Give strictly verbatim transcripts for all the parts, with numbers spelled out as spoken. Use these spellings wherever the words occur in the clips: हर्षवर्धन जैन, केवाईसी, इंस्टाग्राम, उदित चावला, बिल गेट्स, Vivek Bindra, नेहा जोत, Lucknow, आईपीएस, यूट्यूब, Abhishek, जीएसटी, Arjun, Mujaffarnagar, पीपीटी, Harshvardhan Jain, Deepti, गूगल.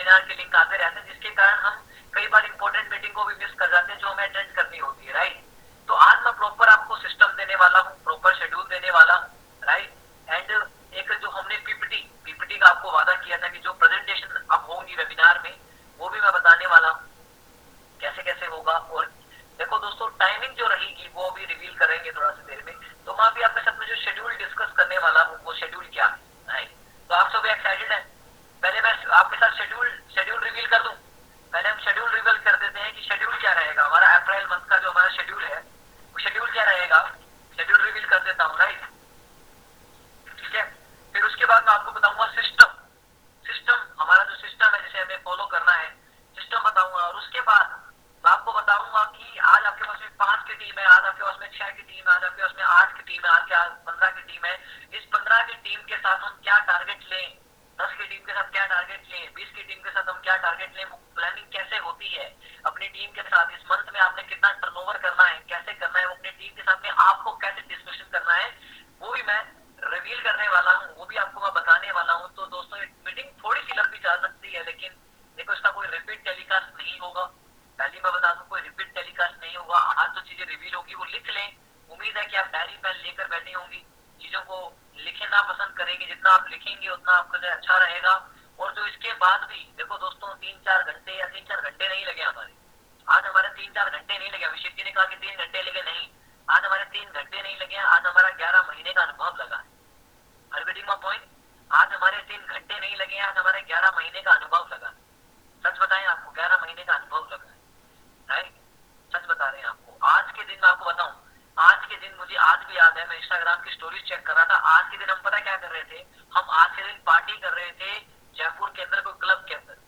Webinar के link आते रहते हैं, जिसके कारण हम कई बार इंपॉर्टेंट मीटिंग को भी मिस कर जाते हैं जो हमें अटेंड करनी होती है, राइट। तो आज मैं प्रॉपर आपको सिस्टम देने वाला हूँ, प्रॉपर शेड्यूल देने वाला हूँ, राइट। एंड एक जो हमने पीपीटी पीपीटी का आपको वादा किया था कि जो प्रेजेंटेशन अब होंगी वेबिनार में वो भी मैं बताने वाला हूँ कैसे कैसे होगा। और देखो दोस्तों, टाइमिंग जो रहेगी वो अभी रिवील करेंगे थोड़ा सा देर में। तो मैं अभी आपके साथ में जो शेड्यूल डिस्कस करने वाला हूँ वो शेड्यूल क्या है, राइट। तो आप सब एक्साइटेड हैं? पहले मैं आपके साथ शेड्यूल शेड्यूल रिवील कर दूं। पहले हम शेड्यूल रिवील कर देते हैं कि शेड्यूल क्या रहेगा हमारा। अप्रैल मंथ का जो हमारा शेड्यूल है वो शेड्यूल क्या रहेगा, शेड्यूल रिवील कर देता हूं, राइट, ठीक है। फिर उसके बाद मैं आपको बताऊंगा सिस्टम सिस्टम हमारा जो सिस्टम है जिसे हमें फॉलो करना है, सिस्टम बताऊंगा। और उसके बाद मैं आपको बताऊंगा कि आज आपके पास में पांच की टीम है, आज आपके पास में छह की टीम है, आज आपके पास में आठ की टीम है, आज के पंद्रह की टीम है। इस पंद्रह की टीम के साथ हम क्या टारगेट लें, दस की टीम के साथ क्या टारगेट लें, बीस की टीम के साथ हम क्या टारगेट लें, प्लानिंग कैसे होती है अपनी टीम के साथ। इस मंथ में आपने कितना टर्नओवर करना है, कैसे करना है, वो अपनी टीम के साथ में आपको कैसे डिस्कशन करना है वो भी मैं रिवील करने वाला हूँ, वो भी आपको मैं बताने वाला हूँ। तो दोस्तों मीटिंग थोड़ी सी लंबी जा सकती है, लेकिन देखो इसका कोई रिपीट टेलीकास्ट नहीं होगा। पहली मैं बता दूँ, कोई रिपीट टेलीकास्ट नहीं होगा। आज जो चीजें रिवील होगी वो लिख लें। उम्मीद है कि आप डायरी पेन लेकर बैठी होंगी, चीजों को लिखना पसंद करेंगे। जितना आप लिखेंगे उतना आपके लिए अच्छा रहेगा। और जो इसके बाद भी देखो दोस्तों, तीन चार घंटे या तीन चार घंटे नहीं लगे हमारे, आज हमारे तीन चार घंटे नहीं लगे। अभिषेक जी ने कहा कि तीन घंटे लगे, नहीं, आज हमारे तीन घंटे नहीं लगे, आज हमारा ग्यारह महीने का अनुभव लगा है। रिपीटिंग माय पॉइंट, आज हमारे तीन घंटे नहीं लगे, आज हमारे ग्यारह महीने का अनुभव लगा। सच बताएं आपको ग्यारह महीने का अनुभव लगा है, राइट, सच बता रहे हैं आपको। आज के दिन मैं आपको बताऊं, आज के दिन मुझे आज भी याद है, मैं इंस्टाग्राम की स्टोरीज चेक कर रहा था। आज के दिन हम पता क्या कर रहे थे, हम आज के दिन पार्टी कर रहे थे जयपुर के अंदर कोई क्लब के अंदर,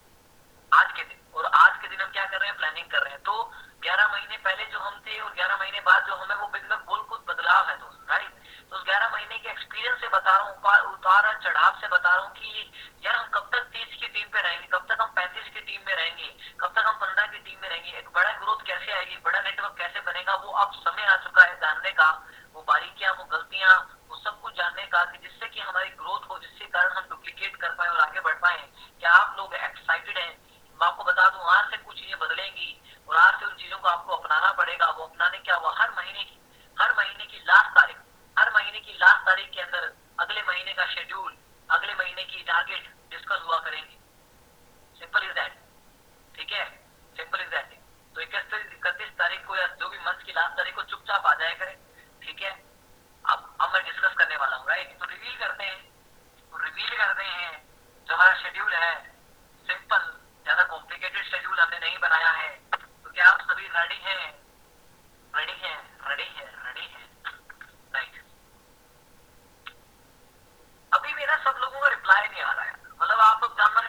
आज के दिन। और आज के दिन हम क्या कर रहे हैं, प्लानिंग कर रहे हैं। तो ग्यारह महीने पहले जो हम थे और ग्यारह महीने बाद जो हमें, वो बिल्कुल बहुत बदलाव है दोस्त, राइट। तो उस ग्यारह महीने के एक्सपीरियंस से बता रहा हूँ, उतार चढ़ाव से बता रहा हूँ कि यार हम कब तक तीस की टीम पे रहेंगे, कब तक हम पैंतीस की टीम में रहेंगे, कब तक हम पंद्रह की टीम में रहेंगे, एक बड़ा ग्रोथ कैसे आएगी, बड़ा नेटवर्क कैसे बनेगा। वो अब समय आ चुका है जानने का, वो बारीकियां, वो गलतियां, वो सब कुछ जानने का, कि जिससे कि हमारी ग्रोथ हो, जिसके कारण हम डुप्लीकेट कर पाए और आगे बढ़ पाए। क्या आप लोग एक्साइटेड हैं? मैं आपको बता दूं, आज से कुछ चीजें बदलेंगी और आज से उन चीजों को आपको अपनाना पड़ेगा। वो अपनाने क्या हुआ, हर महीने की हर महीने की लास्ट तारीख हर महीने की लास्ट तारीख के अंदर अगले महीने का शेड्यूल, अगले महीने की टारगेट डिस्कस हुआ करेंगे। सिंपल इज दैट, ठीक है, सिंपल इज दैट। तो इकतीस इकतीस तारीख को या जो भी मंथ की लास्ट तारीख को चुपचाप आ जाया करें, ठीक है। अब अब मैं डिस्कस करने वाला हूँ, राइट। तो रिवील करते हैं तो रिवील करते हैं जो हमारा शेड्यूल है। सिंपल, ज्यादा कॉम्प्लिकेटेड शेड्यूल हमने नहीं बनाया है। तो क्या आप सभी रेडी हैं? रेडी हैं, रेडी हैं, रेडी हैं, राइट। अभी मेरा सब लोगों का रिप्लाई नहीं आ रहा है, मतलब आप लोग जानना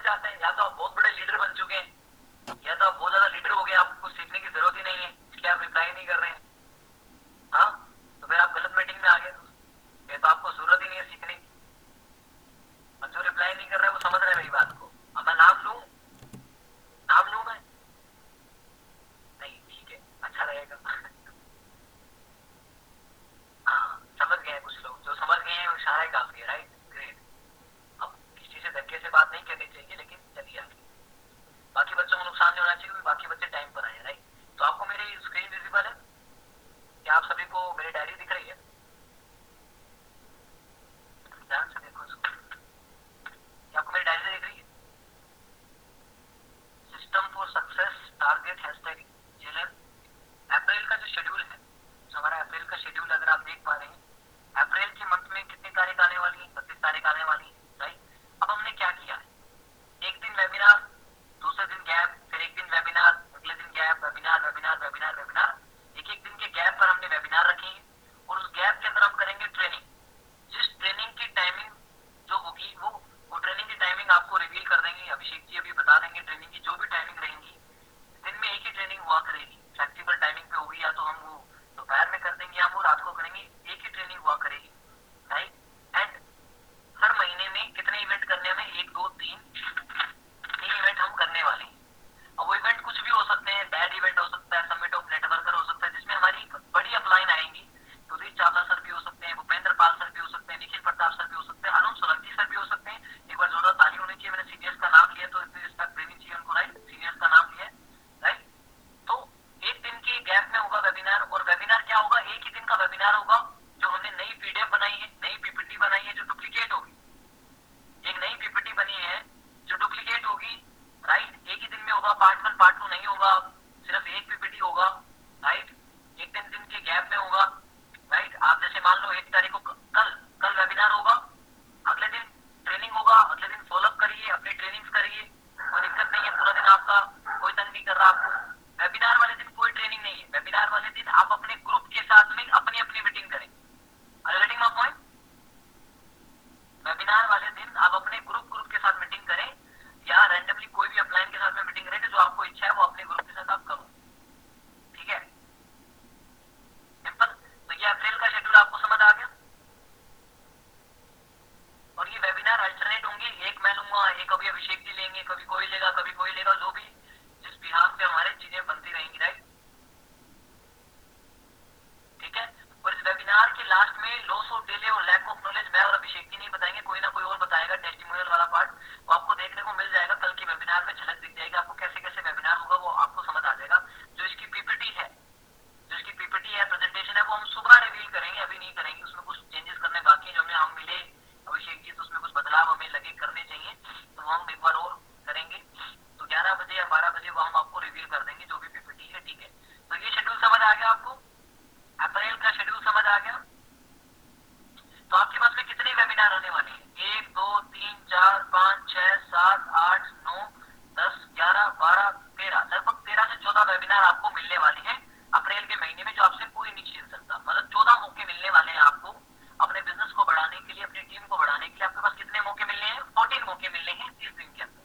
अपने ग्रुप ग्रुप के साथ मीटिंग करें या रैंडमली कोई भी अपलाइन के साथ में मीटिंग करें, जो आपको इच्छा है वो अपने ग्रुप के साथ आप करो, ठीक है। सिंपल। तो ये अप्रैल का शेड्यूल आपको समझ आ गया। और ये वेबिनार अल्टरनेट होंगे, एक मैं लूंगा, एक कभी अभिषेक जी लेंगे, कभी कोई लेगा, कभी कोई लेगा, जो भी जिस बिहार पे हमारे चीजें बनती रहेंगी, राइट, ठीक है। और इस वेबिनार के लास्ट में लॉस ऑफ डिले और लैक ऑफ नॉलेज मैं और अभिषेक जी नहीं बताएंगे, कोई ना कोई और बताएगा। टेस्टिमोनियल वाला पार्ट वो आपको देखने को मिल जाएगा, कल के वेबिनार में झलक दिख जाएगी आपको, कैसे कैसे वेबिनार होगा वो आपको समझ आ जाएगा। जो इसकी पीपीटी है, जो इसकी पीपीटी है, प्रेजेंटेशन है, वो हम सुबह रिवील करेंगे, अभी नहीं करेंगे। उसमें कुछ चेंजेस करने बाकी है, जो हमें हम मिले अभिषेक जी तो उसमें कुछ बदलाव हमें लगे करने चाहिए, तो हम एक बार और करेंगे। तो ग्यारह बजे या बारह बजे वो हम आपको रिवील कर देंगे जो भी पीपीटी है, ठीक है। तो ये शेड्यूल समझ आ गया आपको, अप्रैल का शेड्यूल समझ आ गया। तो आपके पास में कितने वेबिनार होने वाले हैं? एक, दो, तीन, चार, पाँच, छह, सात, आठ, नौ, दस, ग्यारह, बारह, तेरह, लगभग तेरह से चौदह वेबिनार आपको मिलने वाले हैं अप्रैल के महीने में, जो आपसे कोई नहीं छीन सकता। मतलब चौदह मौके मिलने वाले हैं आपको अपने बिजनेस को बढ़ाने के लिए, अपनी टीम को बढ़ाने के लिए। आपके पास कितने मौके मिलने हैं? फोर्टीन मौके मिलने हैं तीस दिन के अंदर।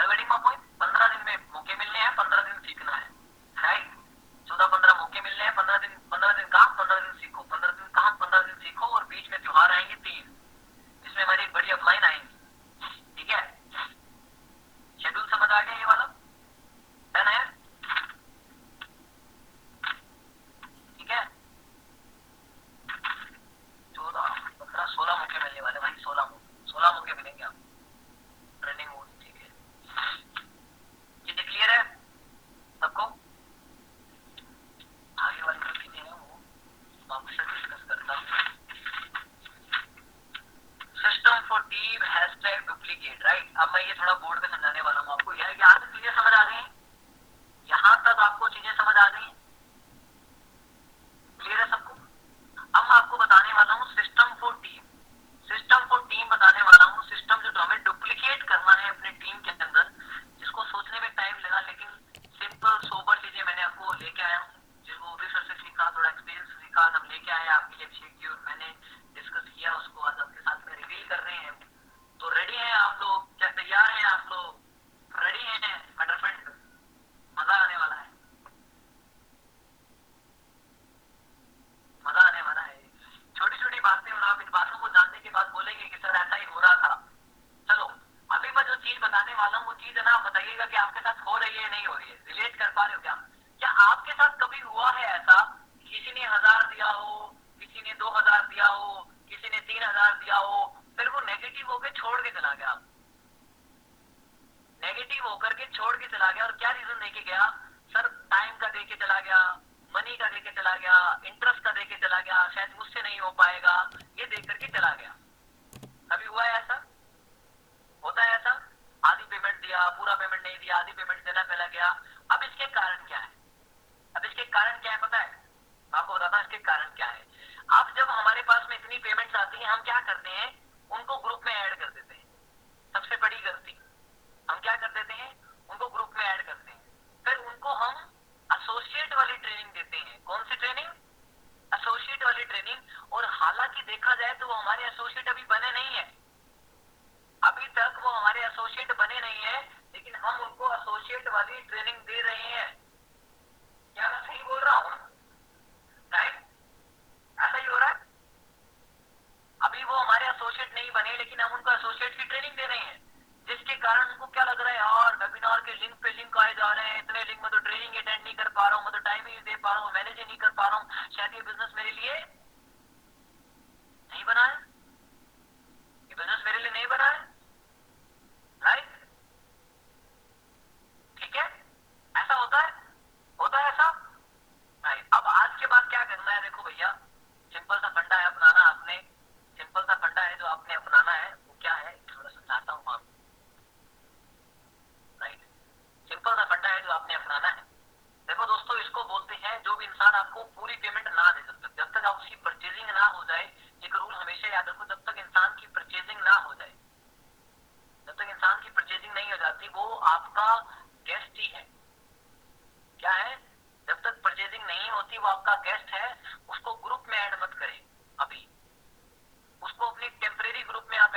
I waiting my point? पंद्रह दिन में मौके मिलने हैं, पंद्रह दिन सीखना है, राइट। चौदह पंद्रह मौके मिलने हैं, पंद्रह दिन, पंद्रह दिन काम, पंद्रह दिन सीखो, पंद्रह दिन काम, पंद्रह दिन सीखो। और बीच में त्योहार आएंगे तीन, इसमें हमारी एक बड़ी अपलाइन आएंगी, ठीक है। शेड्यूल समझ आ गया, ये वाला डन है, ठीक है। चौदह पंद्रह सोलह मौके मिलने वाले भाई, सोलह सोलह मौके मिलेंगे आप रनिंग मोड, ठीक है। ये क्लियर है सबको? आगे वाली जो चीजें हैं वो आपके साथ डिस्कस करता हूँ। System for team hashtag duplicate, right. अब मैं ये थोड़ा बोर्ड पे समझाने वाला हूँ आपको। यार यहाँ तक चीजें समझ आ गई? यहाँ तक आपको चीजें समझ आ गई? क्लियर है सबको? अब मैं आपको बताने वाला हूँ system for team, system for team बताने वाला हूँ। सिस्टम जो हमें डुप्लीकेट करना है अपनी टीम के अंदर, जिसको सोचने में टाइम लगा, लेकिन सिंपल सोबर चीजें मैंने आपको लेके आया हूँ, जिसको रिसर्च से सीखा, थोड़ा एक्सपीरियंस सीखा, हम लेके आए आपके लिए अभिषेक जी, और मैंने डिस्कस किया, उसको आज आपके साथ में रिवील कर रहे हैं। तो रेडी हैं आप लोग? क्या तैयार हैं आप लोग? रेडी हैं? बटरफ्रेंड मजा आने वाला है, मजा आने वाला है। छोटी छोटी बातें, और आप इन बातों को जानने के बाद बोलेंगे कि सर ऐसा ही हो रहा था। चलो अभी मैं जो चीज बताने वाला हूँ वो चीज है ना, आप बताइएगा कि आपके साथ हो रही है नहीं हो रही है, रिलेट कर पा रहे हो क्या? क्या आपके साथ कभी हुआ है ऐसा, किसी ने हजार दिया हो, किसी ने दो हजार दिया हो, किसी ने तीन हजार दिया हो, फिर वो नेगेटिव होकर छोड़ के चला गया, नेगेटिव होकर के छोड़ के चला गया। और क्या रीजन देके गया? सर टाइम का देके चला गया, मनी का देके चला गया, इंटरेस्ट का देके चला गया, शायद मुझसे नहीं हो पाएगा, ये देख करके चला गया। कभी हुआ है ऐसा? होता है ऐसा, आधी पेमेंट दिया, पूरा पेमेंट नहीं दिया, आधी पेमेंट देना चला गया। अब इसके कारण क्या है? अब इसके कारण क्या है पता है? आपको बताता हूँ इसके कारण क्या है। अब जब हमारे पास में इतनी पेमेंट्स आती हैं, हम क्या करते हैं? उनको ग्रुप में ऐड कर देते हैं। सबसे बड़ी गलती हम क्या कर देते हैं? उनको ग्रुप में ऐड करते हैं। फिर उनको हम एसोसिएट वाली ट्रेनिंग देते हैं। कौन सी ट्रेनिंग? एसोसिएट वाली ट्रेनिंग। और हालांकि देखा जाए तो वो हमारे एसोसिएट अभी बने नहीं है, अभी तक वो हमारे एसोसिएट बने नहीं है, लेकिन हम उनको एसोसिएट वाली ट्रेनिंग दे रहे हैं। क्या मैं सही बोल रहा हूँ? राइट, ऐसा ही हो रहा है। अभी वो हमारे एसोसिएट नहीं बने, लेकिन हम उनको एसोसिएट की ट्रेनिंग दे रहे हैं, जिसके कारण उनको क्या लग रहा है? यार वेबिनार के लिंक पे लिंक आए जा रहे हैं, इतने लिंक में तो ट्रेनिंग अटेंड नहीं कर पा रहा हूँ, मैं तो टाइम ही दे पा रहा हूँ, मैनेज ही नहीं कर पा रहा हूँ, शायद ये बिजनेस मेरे लिए नहीं बना है, ये बिजनेस मेरे लिए नहीं बना है, राइट, ठीक है। ऐसा होता है, होता है ऐसा। अब आज के बाद क्या करना है? देखो भैया, सिंपल सा फंडा है अपनाना आपने, सिंपल सा फंडा है जो आपने अपनाना है। वो क्या है? थोड़ा समझाता हूँ आपको, राइट। सिंपल सा फंडा है जो आपने अपनाना है। देखो दोस्तों, इसको बोलते हैं जो भी इंसान आपको पूरी पेमेंट ना दे, जब तक जब तक आपकी परचेजिंग ना हो जाए। एक रूल हमेशा याद रखो, जब तक इंसान की परचेजिंग ना हो जाए, जब तक इंसान की परचेजिंग नहीं हो जाती, वो आपका गेस्ट ही है। क्या है? जब तक परचेजिंग नहीं होती वो आपका गेस्ट है। उसको ग्रुप में ऐड मत करें, अभी उसको अपनी टेम्परेरी ग्रुप में आप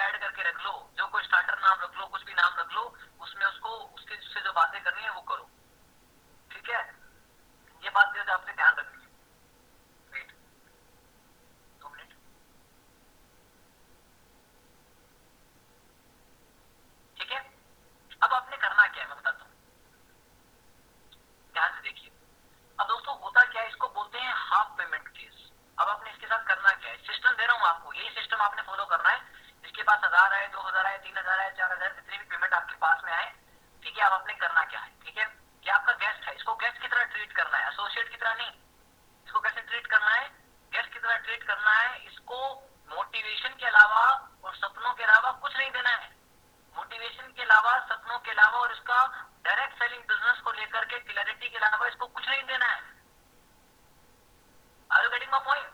दो हजार आए, तीन हजार आए, चार हजार, जितनी भी पेमेंट आपके पास में आए, ठीक है, आप अपने करना क्या है, ठीक है, ये आपका गेस्ट है, इसको गेस्ट की तरह ट्रीट करना है, एसोसिएट की तरह नहीं। इसको कैसे ट्रीट करना है, गेस्ट की तरह ट्रीट करना है, इसको मोटिवेशन के अलावा और सपनों के अलावा कुछ नहीं देना है। मोटिवेशन के अलावा, सपनों के अलावा और इसका डायरेक्ट सेलिंग बिजनेस को लेकर के क्लैरिटी के अलावा इसको कुछ नहीं देना है। Are you getting my point?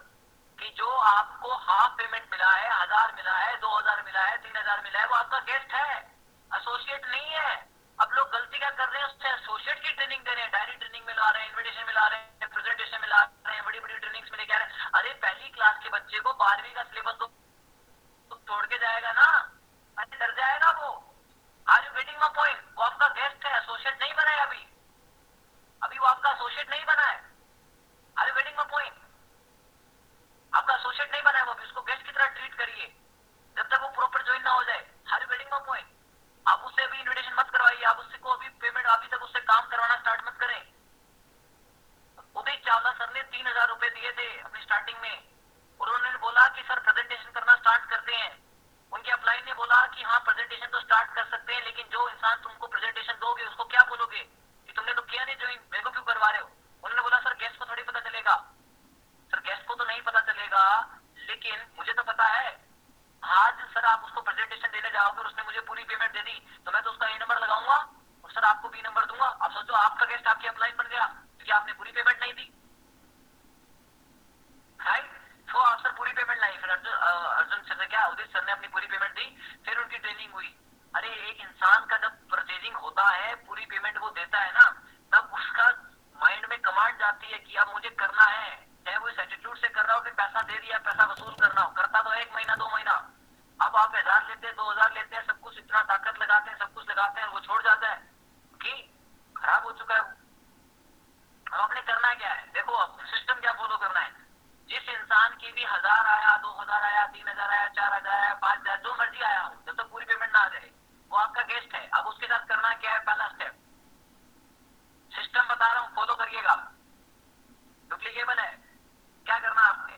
कि जो आपको हाफ पेमेंट मिला है, हजार मिला है, दो हजार मिला है, तीन हजार मिला है, वो आपका गेस्ट है, एसोसिएट नहीं है। अब लोग गलती क्या कर रहे हैं, उससे एसोसिएट की ट्रेनिंग दे रहे हैं, डायरी ट्रेनिंग मिला रहे हैं, इन्विटेशन मिला रहे हैं, प्रेजेंटेशन मिला रहे हैं, बड़ी बड़ी ट्रेनिंग्स में लेके आ रहे हैं। अरे पहली क्लास के बच्चे को बारहवीं का सिलेबस तो छोड़ के जाएगा ना, अरे डर जाएगा वो। Are you getting my point? वो आपका गेस्ट है, एसोसिएट नहीं बना है, अभी अभी वो आपका एसोसिएट नहीं बना है। Are you getting my point? आपका एसोसिएट नहीं बना है वो, इसको गेस्ट की तरह ट्रीट करिए जब तक वो प्रॉपर ज्वाइन ना हो जाए। Are you getting my point? आप उससे अभी इन्विटेशन मत करवाइए, आप उससे को अभी पेमेंट अभी तक उससे काम करवाना स्टार्ट मत करें। उदित चावला सर ने तीन हजार रुपए दिए थे अपनी स्टार्टिंग में, उन्होंने बोला कि सर प्रेजेंटेशन करना स्टार्ट करते हैं। उनके अपलाइन ने बोला कि हाँ प्रेजेंटेशन तो स्टार्ट कर सकते हैं, लेकिन जो इंसान तुमको प्रेजेंटेशन दोगे उसको क्या बोलोगे कि तुमने तो किया नहीं ज्वाइन, मेरे को क्यों करवा रहे हो? उन्होंने बोला सर गेस्ट को थोड़ी पता चलेगा। सर गेस्ट को तो नहीं पता चलेगा, लेकिन मुझे तो पता है। आज सर आप उसको प्रेजेंटेशन देने जाओगे और उसने मुझे पूरी पेमेंट दे दी, तो मैं तो उसका ए नंबर लगाऊंगा और सर आपको बी नंबर दूंगा। आप सोचो आपका गेस्ट आपकी अपलाइन बन गया क्योंकि आपने पूरी पेमेंट नहीं दी। राइट? तो आप सर पूरी पेमेंट लाई, फिर अर्जुन अर्जुन सर ने क्या, उदित सर ने अपनी पूरी पेमेंट दी, फिर उनकी ट्रेनिंग हुई। अरे एक इंसान का जब परचेजिंग होता है, पूरी पेमेंट वो देता है ना, तब उसका माइंड में कमांड जाती है कि अब मुझे करना है, चाहे वो इस एटीट्यूड से कर रहा हो कि पैसा दे दिया पैसा वसूल करना हो। करता तो एक महीना दो महीना, अब आप हजार लेते हैं, दो हजार लेते हैं, सब कुछ इतना ताकत लगाते हैं, सब कुछ लगाते हैं, वो छोड़ जाता है कि खराब हो चुका है। अब आपने करना क्या है, देखो अब सिस्टम क्या फॉलो करना है। जिस इंसान की भी हजार आया, दो हजार आया, तीन हजार आया, चार हजार आया, पांच हजार, जो मर्जी आया हो, जब तक पूरी पेमेंट ना आ जाए, वो आपका गेस्ट है। अब उसके साथ करना क्या है, पहला स्टेप सिस्टम बता रहा हूँ, फॉलो करिएगा, डुप्लीकेबल है। क्या करना आपने,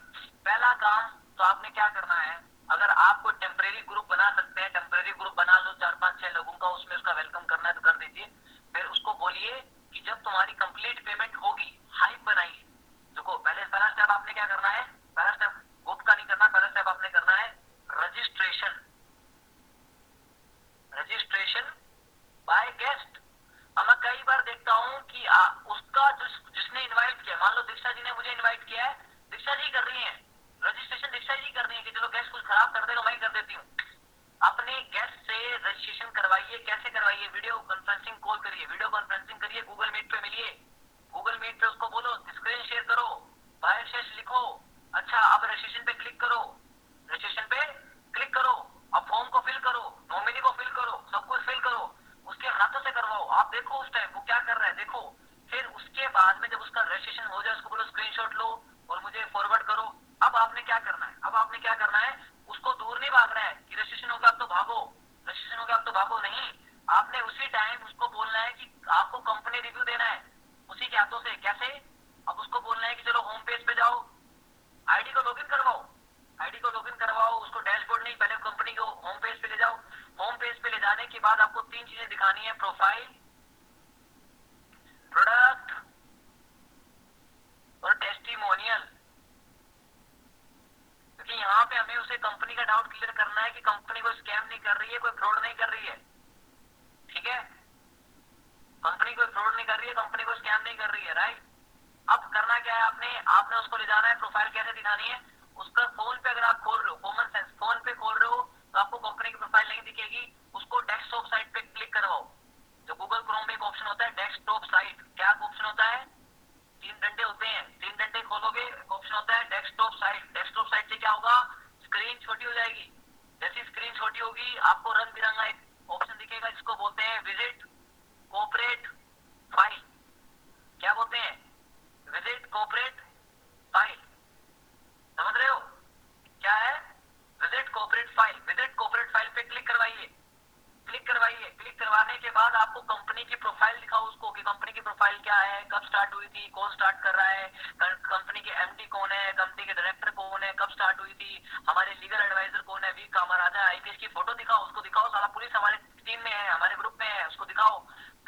पहला काम तो आपने क्या करना है, अगर आपको टेम्परेरी ग्रुप बना सकते हैं, टेम्परेरी ग्रुप बना लो चार पांच छह लोगों का, उसमें उसका वेलकम करना है तो कर दीजिए। फिर उसको बोलिए कि जब तुम्हारी कंप्लीट पेमेंट होगी, हाइप बनाइए। देखो पहले पहला स्टेप आपने क्या करना है, पहला स्टेप ग्रुप का नहीं करना, पहला स्टेप आपने करना है रजिस्ट्रेशन, रजिस्ट्रेशन बाय गेस्ट। अब मैं कई बार देखता हूं कि आ, उसका जिस, जिसने इनवाइट किया, मान लो दीक्षा जी ने मुझे इनवाइट किया है, दीक्षा जी कर रही है रजिस्ट्रेशन, दीक्षा जी कर रही है कि चलो गेस्ट कुछ खराब कर देगा मैं कर देती हूँ। अपने गेस्ट से रजिस्ट्रेशन करवाइए। कैसे करवाइए, वीडियो कॉन्फ्रेंसिंग कॉल करिए, वीडियो कॉन्फ्रेंसिंग करिए, गूगल मीट पे मिलिए, गूगल मीट पे उसको बोलो स्क्रीन शेयर करो, बायो शेष लिखो, अच्छा अब रजिस्ट्रेशन पे क्लिक करो, रजिस्ट्रेशन पे क्लिक करो, अब फॉर्म को फिल करो, नॉमिनी को फिल करो, सब कुछ फिल करो, उसके हाथों से करवाओ। आप देखो उस टाइम वो क्या कर रहा है, देखो। फिर उसके बाद में जब उसका रजिस्ट्रेशन हो जाए, उसको बोलो स्क्रीनशॉट लो और मुझे फॉरवर्ड करो। अब आपने क्या करना है, अब आपने क्या करना है, उसको दूर नहीं भागना है कि रजिस्ट्रेशन होगा आप तो भागो, रजिस्ट्रेशन होगा आप तो भागो, नहीं। आपने उसी टाइम उसको बोलना है कि आपको कंपनी रिव्यू देना है, उसी के हाथों से। कैसे, अब उसको बोलना है कि चलो होम पेज पे जाओ, आईडी को लॉगिन करवाओ, आईडी को लॉगिन करवाओ, उसको डैशबोर्ड नहीं, पहले कंपनी को होम पेज पे ले जाओ। होम पेज पे ले जाने के बाद आपको तीन चीजें दिखानी है, प्रोफाइल, प्रोडक्ट और टेस्टिमोनियल, क्योंकि यहाँ पे हमें उसे कंपनी का डाउट क्लियर करना है कि कंपनी कोई स्कैम नहीं कर रही है, कोई फ्रॉड नहीं कर रही है, ठीक है, कंपनी कोई फ्रॉड नहीं कर रही है, कंपनी को स्कैम नहीं कर रही है, राइट। अब करना क्या है, आपने आपने उसको ले जाना है, प्रोफाइल कैसे दिखानी है, उसका फोन पे अगर आप खोल रहे हो, कॉमन सेंस फोन पे खोल रहे हो तो आपको कंपनी की प्रोफाइल नहीं दिखेगी, उसको डेस्कटॉप साइट पे क्लिक करवाओ। जो गूगल क्रोम में एक ऑप्शन होता है डेस्कटॉप साइट, क्या ऑप्शन होता है, तीन डंडे होते हैं, तीन डंडे खोलोगे, ऑप्शन होता है डेस्कटॉप साइट। डेस्कटॉप साइट से क्या होगा, स्क्रीन छोटी हो जाएगी, जैसी स्क्रीन छोटी होगी आपको रंग बिरंगा एक ऑप्शन दिखेगा, जिसको बोलते हैं विजिट कॉर्पोरेट फाइल, क्या बोलते हैं, विजिट कॉर्पोरेट फाइल, समझ रहे हो क्या है, visit corporate file. Visit corporate file पे क्लिक करवाइए, क्लिक करवाइए, क्लिक करवाने के बाद आपको कंपनी की प्रोफाइल दिखाओ उसको कि कंपनी की प्रोफाइल क्या है, कब स्टार्ट हुई थी, कौन स्टार्ट कर रहा है, कंपनी के एमडी कौन है, कंपनी के डायरेक्टर कौन है, कब स्टार्ट हुई थी, हमारे लीगल एडवाइजर कौन है, वी कामराजा, आईपीएस की फोटो दिखाओ उसको, उसको दिखाओ, सारा पुलिस हमारे टीम में है, हमारे ग्रुप में है, उसको दिखाओ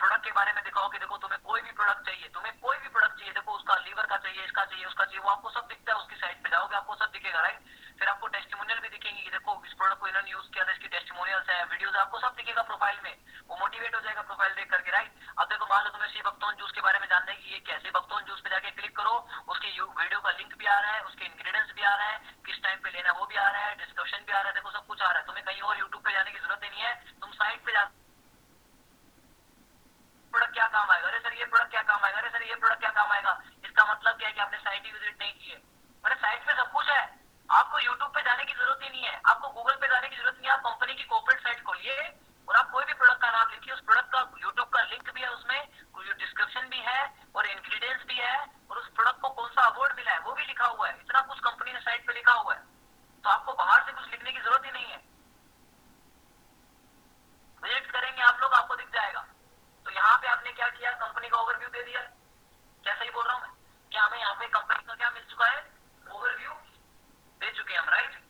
प्रोडक्ट के बारे में, दिखाओ कि देखो तुम्हें कोई भी प्रोडक्ट चाहिए, तुम्हें कोई भी प्रोडक्ट चाहिए, देखो उसका लीवर का चाहिए, इसका चाहिए, उसका चाहिए, वो आपको सब दिखता है। उसकी साइट पे जाओगे आपको सब दिखेगा, राइट। फिर आपको टेस्टिमोनियल भी दिखेंगे, देखो इस प्रोडक्ट को इन्होंने यूज किया था, इसकी टेस्टिमोनियल्स है, वीडियोस, आपको सब दिखेगा प्रोफाइल में, वो मोटिवेट हो जाएगा प्रोफाइल देख करके, राइट। अब देखो मान लो तुम्हें सी बक्तौन जूस के बारे में जानना है कि ये कैसे, बक्तौन जूस पे जाके क्लिक करो, उसके वीडियो का लिंक भी आ रहा है, उसके इंग्रीडियंट्स भी आ रहा है, किस टाइम पे लेना वो भी आ रहा है, डिस्क्रिप्शन भी आ रहा है, देखो सब कुछ आ रहा है। तुम्हें कहीं और यूट्यूब पे जाने की जरूरत नहीं है, तुम साइट पे जाते प्रोडक्ट क्या काम आएगा, अरे सर ये प्रोडक्ट क्या काम आएगा, अरे सर ये प्रोडक्ट क्या काम आएगा, इसका मतलब क्या है कि आपने साइट ही विजिट नहीं की है। अरे साइट पे सब कुछ है, आपको यूट्यूब पे जाने की जरूरत ही नहीं है, आपको गूगल पे जाने की जरूरत नहीं है। आप कंपनी की कॉर्पोरेट साइट खोलिए और आप कोई भी प्रोडक्ट का नाम लिखिए, उस प्रोडक्ट का यूट्यूब का लिंक भी है, उसमें डिस्क्रिप्शन भी है और इंग्रीडियंट्स भी है और उस प्रोडक्ट को कौन सा अवार्ड मिला है वो भी लिखा हुआ है, इतना कुछ कंपनी ने साइट पे लिखा हुआ है, तो आपको बाहर से कुछ लिखने की जरूरत ही नहीं है। विजिट करेंगे आप लोग, आपको दिख जाएगा। तो यहाँ पे आपने क्या किया, कंपनी का ओवरव्यू दे दिया, क्या सही बोल रहा हूँ मैं? क्या हमें यहाँ पे कंपनी का क्या मिल चुका है, ओवरव्यू दे चुके हम, राइट।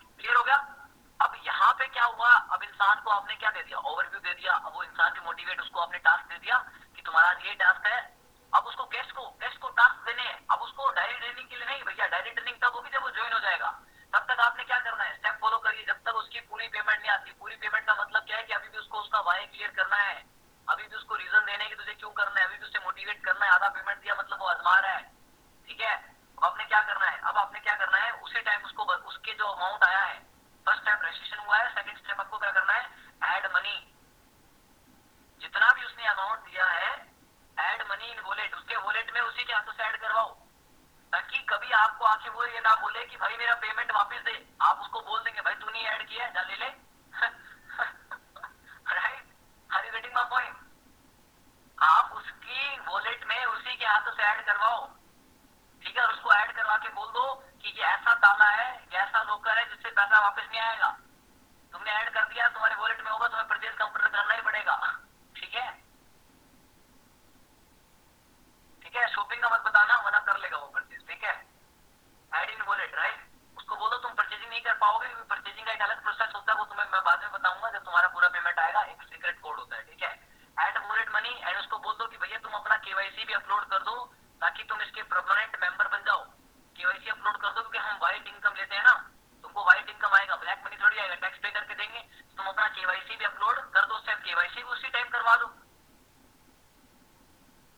क्लियर हो गया। अब यहाँ पे क्या हुआ, अब इंसान को आपने क्या दे दिया, ओवरव्यू दे दिया। अब वो इंसान भी मोटिवेट, उसको आपने टास्क दे दिया कि तुम्हारा ये टास्क है। अब उसको गेस्ट को गेस्ट को टास्क देने हैं। अब उसको डायरेक्ट ट्रेनिंग के लिए नहीं भैया, डायरेक्ट ट्रेनिंग तब होगी जब वो ज्वाइन हो जाएगा। तब तक आपने क्या करना है, स्टेप फॉलो करिए जब तक उसकी पूरी पेमेंट नहीं आती। पूरी पेमेंट का मतलब क्या है कि अभी भी उसको उसका वाई क्लियर करना है, अभी भी उसको रीजन देने की तुझे क्यों करना है, अभी भी उसे मोटिवेट करना है। आधा पेमेंट दिया मतलब वो आजमा रहा है, ठीक है। अब आपने क्या करना है, अब आपने क्या करना है, उसी टाइम उसको उसके जो अमाउंट आया है, फर्स्ट टाइम रजिस्ट्रेशन हुआ है, सेकंड स्टेप आपको क्या करना है, ऐड मनी। जितना भी उसने अमाउंट दिया है ऐड मनी इन वॉलेट, उसके वॉलेट में उसी के हाथों से ऐड करवाओ, ताकि कभी आपको आके वो ये ना बोले कि भाई मेरा पेमेंट वापस दे। आप उसको बोल देंगे भाई तूने ऐड किया है, जा ले ले। पॉइंट, आप उसकी वॉलेट में उसी के हाथों से ऐड करवाओ, ठीक है। और उसको ऐड करवा के बोल दो कि ये ऐसा ताला है, ये ऐसा लोकर है जिससे पैसा वापस नहीं आएगा। तुमने ऐड कर दिया, तुम्हारे वॉलेट में होगा, तुम्हें परचेज कंप्लीट करना ही पड़ेगा, ठीक है। ठीक है, शॉपिंग का मत बताना, वरना कर लेगा वो परचेज, ठीक है। Add in wallet, right. उसको बोलो तुम परचेजिंग नहीं कर पाओगे क्योंकि परचेजिंग का एक अलग प्रोसेस होता है, वो तुम्हें मैं बाद में बताऊंगा जब तुम्हारा पूरा पेमेंट आएगा। एक सीक्रेट कोड होता है, ठीक है। ऐड वॉलेट मनी, एंड उसको बोल दो कि भैया तुम अपना केवाईसी भी अपलोड कर दो ताकि तुम इसके परमानेंट मेंबर बन जाओ। केवाईसी अपलोड कर दो क्योंकि हम वाइट इनकम लेते हैं ना, तुमको वाइट इनकम आएगा, ब्लैक मनी थोड़ी आएगा, टैक्स पे करके देंगे। तुम अपना केवाईसी भी अपलोड कर दो, उस टाइम केवाईसी भी उसी टाइम करवा दो,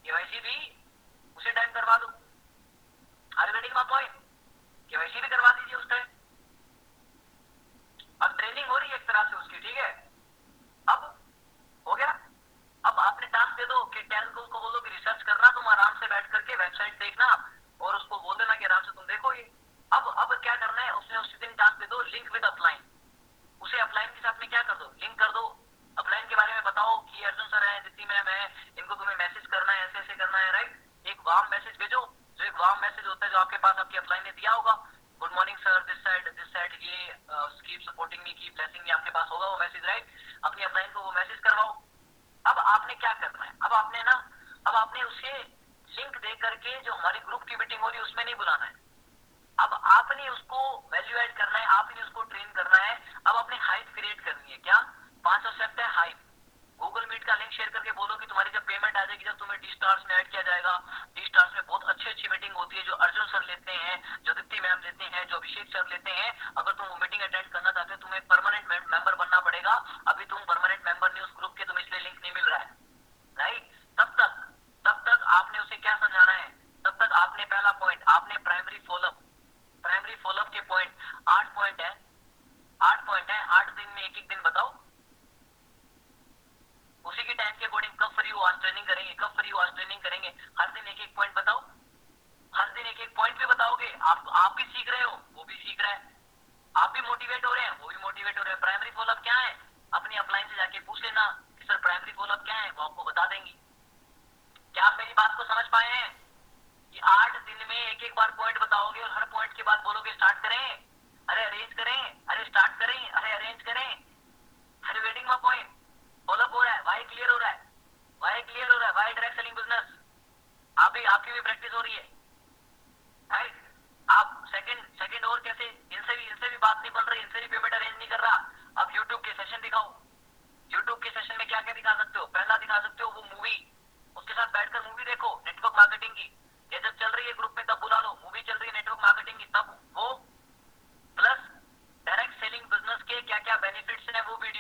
केवाईसी भी उसी टाइम करवा दो। Are ready my point, केवाईसी भी करवा दीजिए उस टाइम। अब ट्रेनिंग हो रही है एक तरह से उसकी, ठीक है। अब हो गया, अब आपने टास्क दे दो कि टेल को, उसको बोलो कि रिसर्च करना, तुम आराम से बैठ करके वेबसाइट देखना और उसको बोल देना कि आराम से तुम देखो ये। अब अब क्या करना है, उसने उसी दिन टास्क दे दो, लिंक विद अपलाइन। उसे अपलाइन के साथ में क्या कर दो, लिंक कर दो। अपलाइन के बारे में बताओ कि अर्जुन सर है, दीप्ति मैम है, इनको तुम्हें मैसेज करना है, ऐसे ऐसे करना है, राइट। एक वार्म मैसेज भेजो, जो एक वार्म मैसेज होता है जो आपके पास आपकी अपलाइन ने दिया होगा, good morning sir, this side this side ये keep supporting me, keep blessing me, आपके पास होगा वो मैसेज, राइट। अपनी अपलाइन को वो मैसेज करवाओ। अब आपने क्या करना है, अब आपने ना अब आपने उसे लिंक दे करके जो हमारी ग्रुप की मीटिंग हो रही है उसमें नहीं बुलाना है। अब आपने उसको वैल्यू एड करना है, आपने उसको ट्रेन करना है। अब आपने हाइप क्रिएट करनी है। क्या पांचवा स्टेप है, हाइप। गूगल मीट का लिंक शेयर करके बोलो कि तुम्हारी जब पेमेंट आ जाएगी, जब तुम्हें डी स्टार्स में ऐड किया जाएगा। डी स्टार्स में बहुत अच्छी अच्छी मीटिंग होती है जो अर्जुन सर लेते हैं, जो दीप्ति मैम लेते हैं, जो अभिषेक सर लेते हैं। अगर तुम वो मीटिंग अटेंड करना चाहते हो, तुम्हें परमानेंट मेंबर बनना पड़ेगा। अभी तुम परमानेंट मेंबर नहीं उस ग्रुप के, तुम्हें इसलिए लिंक नहीं मिल रहा है, राइट। तब तक तब तक आपने उसे क्या समझाना है, तब तक आपने पहला पॉइंट, आपने प्राइमरी फॉलोअप प्राइमरी फॉलोअप के पॉइंट आठ पॉइंट है आठ पॉइंट है आठ दिन में एक एक दिन बताओ उसी के टाइम के अकॉर्डिंग। कब फ्री हो आज ट्रेनिंग करेंगे, कब फ्री हो आज ट्रेनिंग करेंगे। हर दिन एक एक पॉइंट बताओ, हर दिन एक एक पॉइंट भी बताओगे। आप आप भी सीख रहे हो, वो भी सीख रहा है, आप भी मोटिवेट हो रहे हैं, वो भी मोटिवेट हो रहे हैं। प्राइमरी फॉलोअप क्या है, अपनी अपलाइन से जाके पूछ लेना कि सर प्राइमरी फॉलोअप क्या है, वो आपको बता देंगी। क्या आप मेरी बात को समझ पाए हैं कि आठ दिन में एक एक बार पॉइंट बताओगे और हर पॉइंट के बाद बोलोगे स्टार्ट करें, अरे अरेंज करें, अरे स्टार्ट करें, अरे अरेंज करें, अरे वेटिंग माय पॉइंट। फॉलोअप हो रहा है, वाई क्लियर हो रहा है, वाई क्लियर हो रहा है, वाई डायरेक्ट सेलिंग बिजनेस। आप भी, आपकी भी प्रैक्टिस हो रही है, राइट। आप सेकंड सेकंड और कैसे, इनसे भी इनसे भी बात नहीं बन रही, इनसे भी पेमेंट अरेंज नहीं कर रहा। आप यूट्यूब के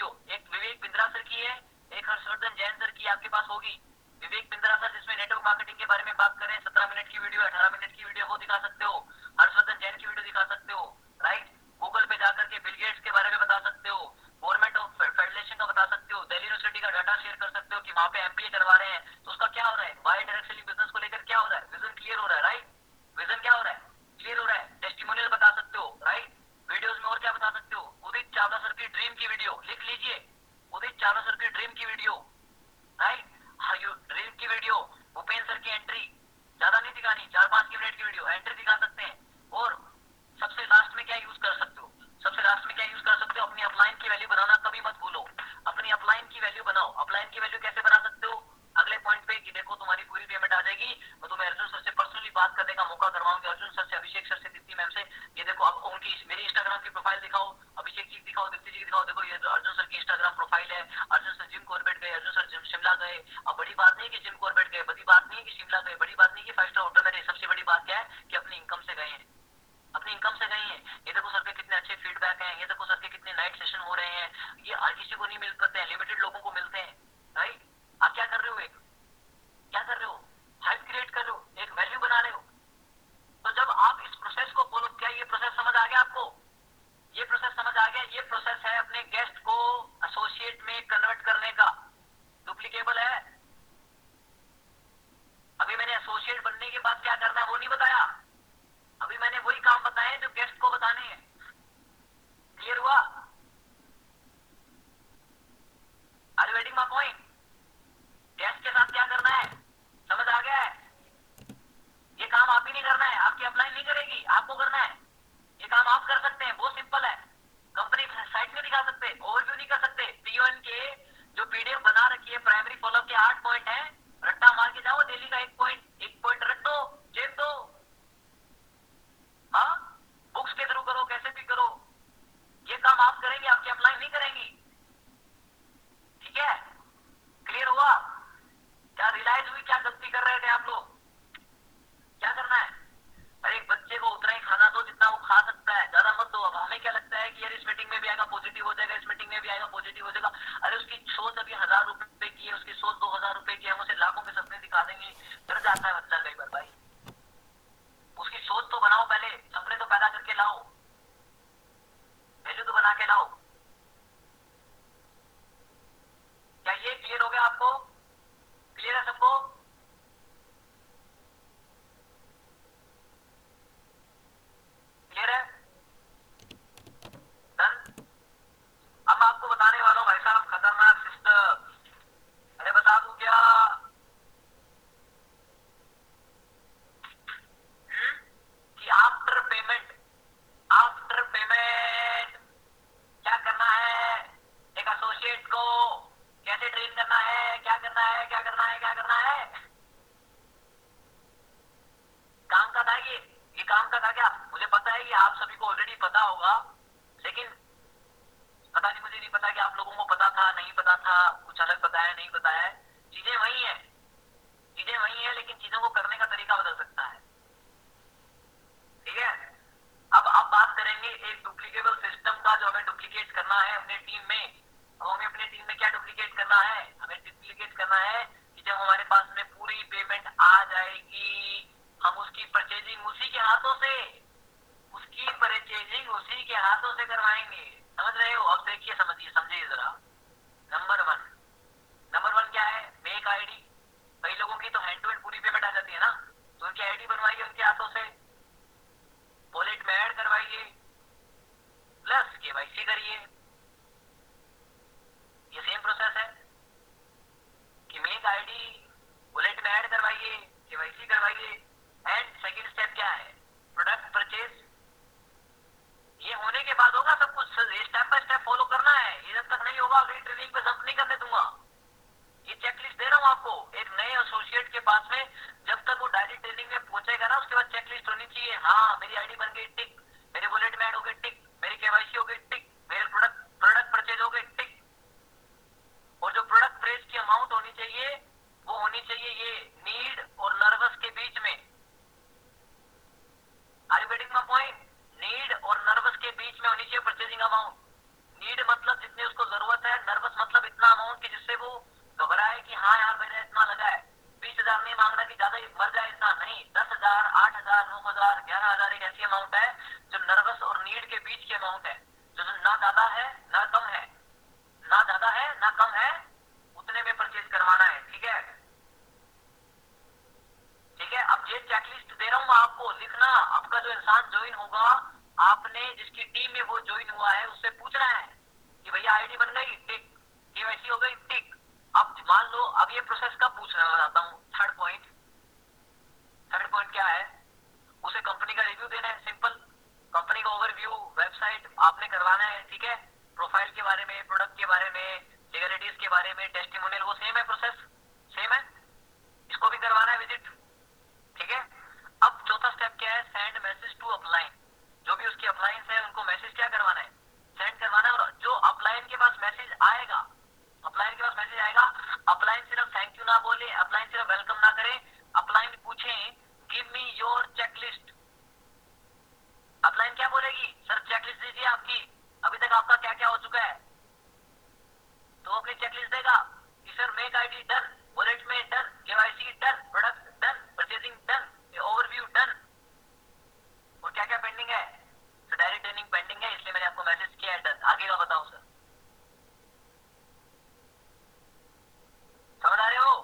वीडियो एक विवेक बिंद्रा सर की है, एक हर्षवर्धन जैन सर की आपके पास होगी। विवेक बिंद्रा सर जिसमें नेटवर्क मार्केटिंग के बारे में बात करें, सत्रह मिनट की वीडियो, अठारह मिनट की वीडियो वो दिखा सकते हो। हर्षवर्धन जैन की वीडियो दिखा सकते हो, राइट। गूगल पे जाकर के बिल गेट्स के बारे में बता सकते हो, गवर्नमेंट ऑफ फेडरेशन का बता सकते हो, दिल्ली यूनिवर्सिटी का डाटा शेयर कर सकते हो कि वहाँ पे एमबीए करवा रहे हैं तो उसका क्या हो रहा है, बाय डायरेक्शनल बिजनेस को लेकर क्या हो रहा है, विजन क्लियर हो रहा है, राइट। विजन क्या हो रहा है, क्लियर हो रहा है। टेस्टिमोनियल बता सकते हो, राइट। वीडियोस में और क्या बता सकते हो, उदित चावला सर की ड्रीम की वीडियो लिख लीजिए, उदित चावला सर की ड्रीम की वीडियो, राइट। हाँ, यू ड्रीम की वीडियो, भूपेन सर की एंट्री, ज्यादा नहीं दिखानी, चार पांच की मिनट की वीडियो एंट्री दिखा सकते हैं। और सबसे लास्ट में क्या यूज कर सकते हो, सबसे लास्ट में क्या यूज कर सकते हो, अपनी अपलाइन की वैल्यू बनाना कभी मत भूलो। अपनी अपलाइन की वैल्यू बनाओ। अपलाइन की वैल्यू कैसे बना सकते हो, अगले पॉइंट पे कि देखो तुम्हारी पूरी पेमेंट आ जाएगी, मैं तुम्हें अर्जुन सर से पर्सनली बात करने का मौका करवाऊंगी, अर्जुन सर से, अभिषेक सर से, दीप्ति मैम से। ये देखो आप उनकी मेरी इंस्टाग्राम की प्रोफाइल दिखाओ, अभिषेक जी दिखाओ, दीप्ति जी दिखाओ, देखो ये अर्जुन सर की इंस्टाग्राम प्रोफाइल है। अर्जुन सर जिम कॉर्बेट गए, अर्जुन सर शिमला गए। अब बड़ी बात नहीं कि जिम कॉर्बेट गए, बड़ी बात नहीं कि शिमला गए, बड़ी बात नहीं कि फाइव स्टार होटल में रहे, सबसे बड़ी बात क्या है कि अपनी इनकम से गए हैं, अपनी इनकम से गई है। ये देखो सर के कितने अच्छे फीडबैक हैं, ये देखो सर के कितने नाइट सेशन हो रहे हैं, ये हर किसी को नहीं मिल पाते हैं, लिमिटेड लोगों को मिलते हैं, राइट। आप क्या कर रहे हो, एक क्या कर रहे हो, हाइप क्रिएट कर रहे हो, एक वैल्यू बना रहे हो। तो जब आप इस प्रोसेस को बोलो, क्या ये प्रोसेस समझ आ गया आपको, ये प्रोसेस समझ आ गया। ये प्रोसेस है अपने गेस्ट को एसोसिएट में कन्वर्ट करने का, डुप्लीकेबल है। अभी मैंने एसोसिएट बनने के बाद क्या करना है वो नहीं बताया, अभी मैंने वही काम बताया जो गेस्ट को बताने हैं। क्लियर हुआ? Are you getting my point? Guest के साथ क्या करना है समझ आ गया है। ये काम आप ही नहीं करना है, आपकी अपलाइन नहीं करेगी, आपको करना है। ये काम आप कर सकते हैं, बहुत सिंपल है। कंपनी साइट में दिखा सकते, ओवरव्यू नहीं कर सकते। पीओएन के जो पीडीएफ बना रखी है, प्राइमरी फॉलोअप के आठ पॉइंट है, रट्टा मार के जाओ, डेली का एक पॉइंट एक पॉइंट रट दो, जेब दो। हाँ, बुक्स के थ्रू करो, कैसे भी करो, ये काम आप करेंगे, आपकी अपलाइन नहीं करेंगी। ठीक है, क्लियर हुआ? क्या रियलाइज हुई क्या गलती कर रहे थे आप लोग? क्या करना है, अरे एक बच्चे को उतना ही खाना दो जितना वो खा सकता है, ज्यादा मत दो। अब हमें क्या लगता है कि यार इस मीटिंग में भी आएगा पॉजिटिव हो जाएगा, इस मीटिंग में भी आएगा पॉजिटिव हो जाएगा। अरे उसकी सोच अभी हजार रुपए की है, उसकी सोच दो हजार रुपए की, हम उसे लाखों के सपने दिखा देंगे, डर जाता है बच्चा कई बार भाई। उसकी सोच तो बनाओ, पहले सपने तो पैदा करके लाओ, वैल्यू तो बना के लाओ। क्या ये क्लियर हो गया आपको? क्लियर है सबको? क्लियर है? डन? अब आपको बताने वाला हूं भाई साहब खतरनाक सिस्टम। अरे बता दूं क्या? आफ्टर पेमेंट, आफ्टर पेमेंट क्या करना है, एक एसोसिएट को कैसे ट्रेन करना है, क्या करना है, क्या करना है, क्या करना है। काम का था ये, ये काम का था क्या? मुझे पता है कि आप सभी को ऑलरेडी पता होगा, लेकिन पता नहीं, मुझे नहीं पता कि आप लोगों को पता था नहीं पता था, कुछ अलग बताया नहीं बताया। चीजें वही है, चीजें वही है, लेकिन चीजों को करने का तरीका बदल सकता है। ठीक है, अब आप बात करेंगे एक डुप्लीकेबल सिस्टम का जो हमें डुप्लीकेट करना है अपने टीम में। अब हमें अपने टीम में क्या डुप्लीकेट करना है, हमें डुप्लीकेट करना है कि जब हमारे पास में पूरी पेमेंट आ जाएगी, हम उसकी परचेजिंग उसी के हाथों से, उसकी परचेजिंग उसी के हाथों से करवाएंगे। समझ रहे हो? अब देखिए, समझिए, समझिए जरा। नंबर वन, नंबर वन क्या है, मेक आईडी। कई लोगों की तो हैंड टू हैंड पूरी पेमेंट आ जाती है ना, तो उनकी आईडी बनवाइए उनके हाथों से, वॉलेट में ऐड करवाइए, प्लस के वाई सी करिए, बारे में, लीगलिटीज के बारे में, टेस्टिमोनियल, वो सेम है, प्रोसेस सेम है, इसको भी करवाना है विजिट, ठीक है। अब चौथा स्टेप क्या है, सेंड मैसेज टू अपलाइन, जो भी उसकी अपलाइंस है उनको मैसेज क्या करवाना है, सेंड करवाना है। और जो अपलाइन के पास मैसेज आएगा, अपलाइन के पास मैसेज आएगा, अपलाइन सिर्फ थैंक यू ना बोले, अपलाइन सिर्फ वेलकम ना करे, अपलाइन पूछे give me your checklist. Upline क्या बोलेगी, सर चेकलिस्ट दीजिए आपकी, अभी तक आपका क्या क्या हो चुका है, तो अपनी चेकलिस्ट देगा कि sir make ID done, wallet में done, केवाईसी done, product done, purchasing done, overview done, और क्या क्या पेंडिंग है, सर डायरेक्ट अर्निंग पेंडिंग है इसलिए मैंने आपको मैसेज किया है डन, आगे का बताओ सर। समझ आ रहे हो,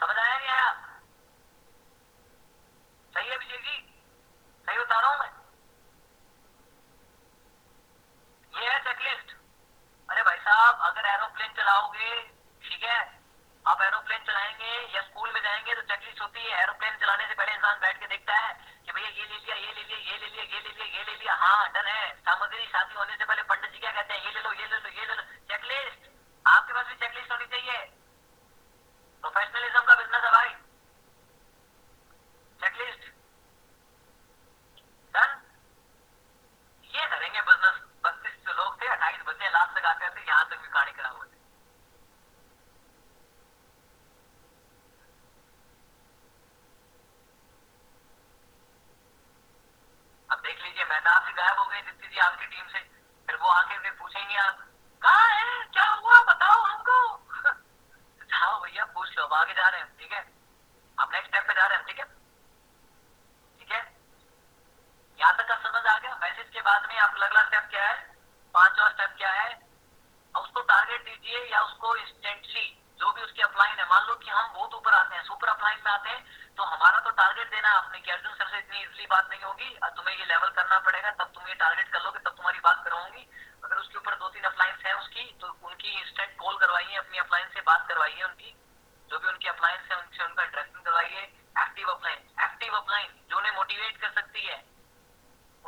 समझ आया नहीं आया, सही है अभिषेक जी, सही बता रहा हूं मैं, ये है चेकलिस्ट। अरे भाई साहब अगर एरोप्लेन चलाओगे, ठीक है आप एरोप्लेन चलाएंगे या स्कूल में जाएंगे तो चेकलिस्ट होती है, एरोप्लेन चलाने से पहले इंसान बैठ के देखता है कि भैया ये ले लिया, ये ले लिया, ये ले लिया, ये ले लिया, ये ले लिया, हाँ डन है। सामग्री शादी होने से पहले पंडित जी क्या कहते हैं, ये ले लो, ये ले लो, ये ले लो, चेकलिस्ट। आपके पास भी चेकलिस्ट होनी चाहिए, प्रोफेशनलिज्म का बिजनेस है भाई, चेकलिस्ट डन। ये करेंगे बिजनेस। बत्तीस जो लोग थे, अट्ठाईस बच्चे लास्ट तक आते थे, यहाँ तक भी गाड़ी खड़ा हुआ थे। अब देख लीजिए, मैदान से गायब हो गए दीप्ति जी आपकी टीम से, फिर वो आके फिर पूछेंगे आप कहाँ है, क्या हुआ बताओ हमको। हाँ भैया पूछ लो, अब आगे जा रहे हैं, ठीक है आप नेक्स्ट स्टेप पे जा रहे हैं, ठीक है ठीक है। यहाँ तक आप समझ आ गया। मैसेज के बाद में आपका अगला स्टेप क्या है, पांचवा स्टेप क्या है, उसको टारगेट दीजिए या उसको इंस्टेंटली, जो भी उसके अपलाइन है। मान लो कि हम बहुत ऊपर आते हैं, सुपर अपलाइन में आते हैं, तो हमारा तो टारगेट देना आपने कि अर्जुन सर से इतनी इजली बात नहीं होगी, तुम्हें ये लेवल करना पड़ेगा, तब तुम ये टारगेट कर लोगे, तब तुम्हारी बात करवाऊंगी। अगर उसके ऊपर दो तीन अपलाइंस है उसकी, तो उनकी इंस्टेंट कॉल करवाइए, अपनी अपलाइन से बात करवाइए, उनकी जो भी उनकी अपलाइंस है उनसे उनका इंटरेक्शन करवाइए। एक्टिव अपलाइन, एक्टिव अपलाइन जो उन्हें मोटिवेट कर सकती है।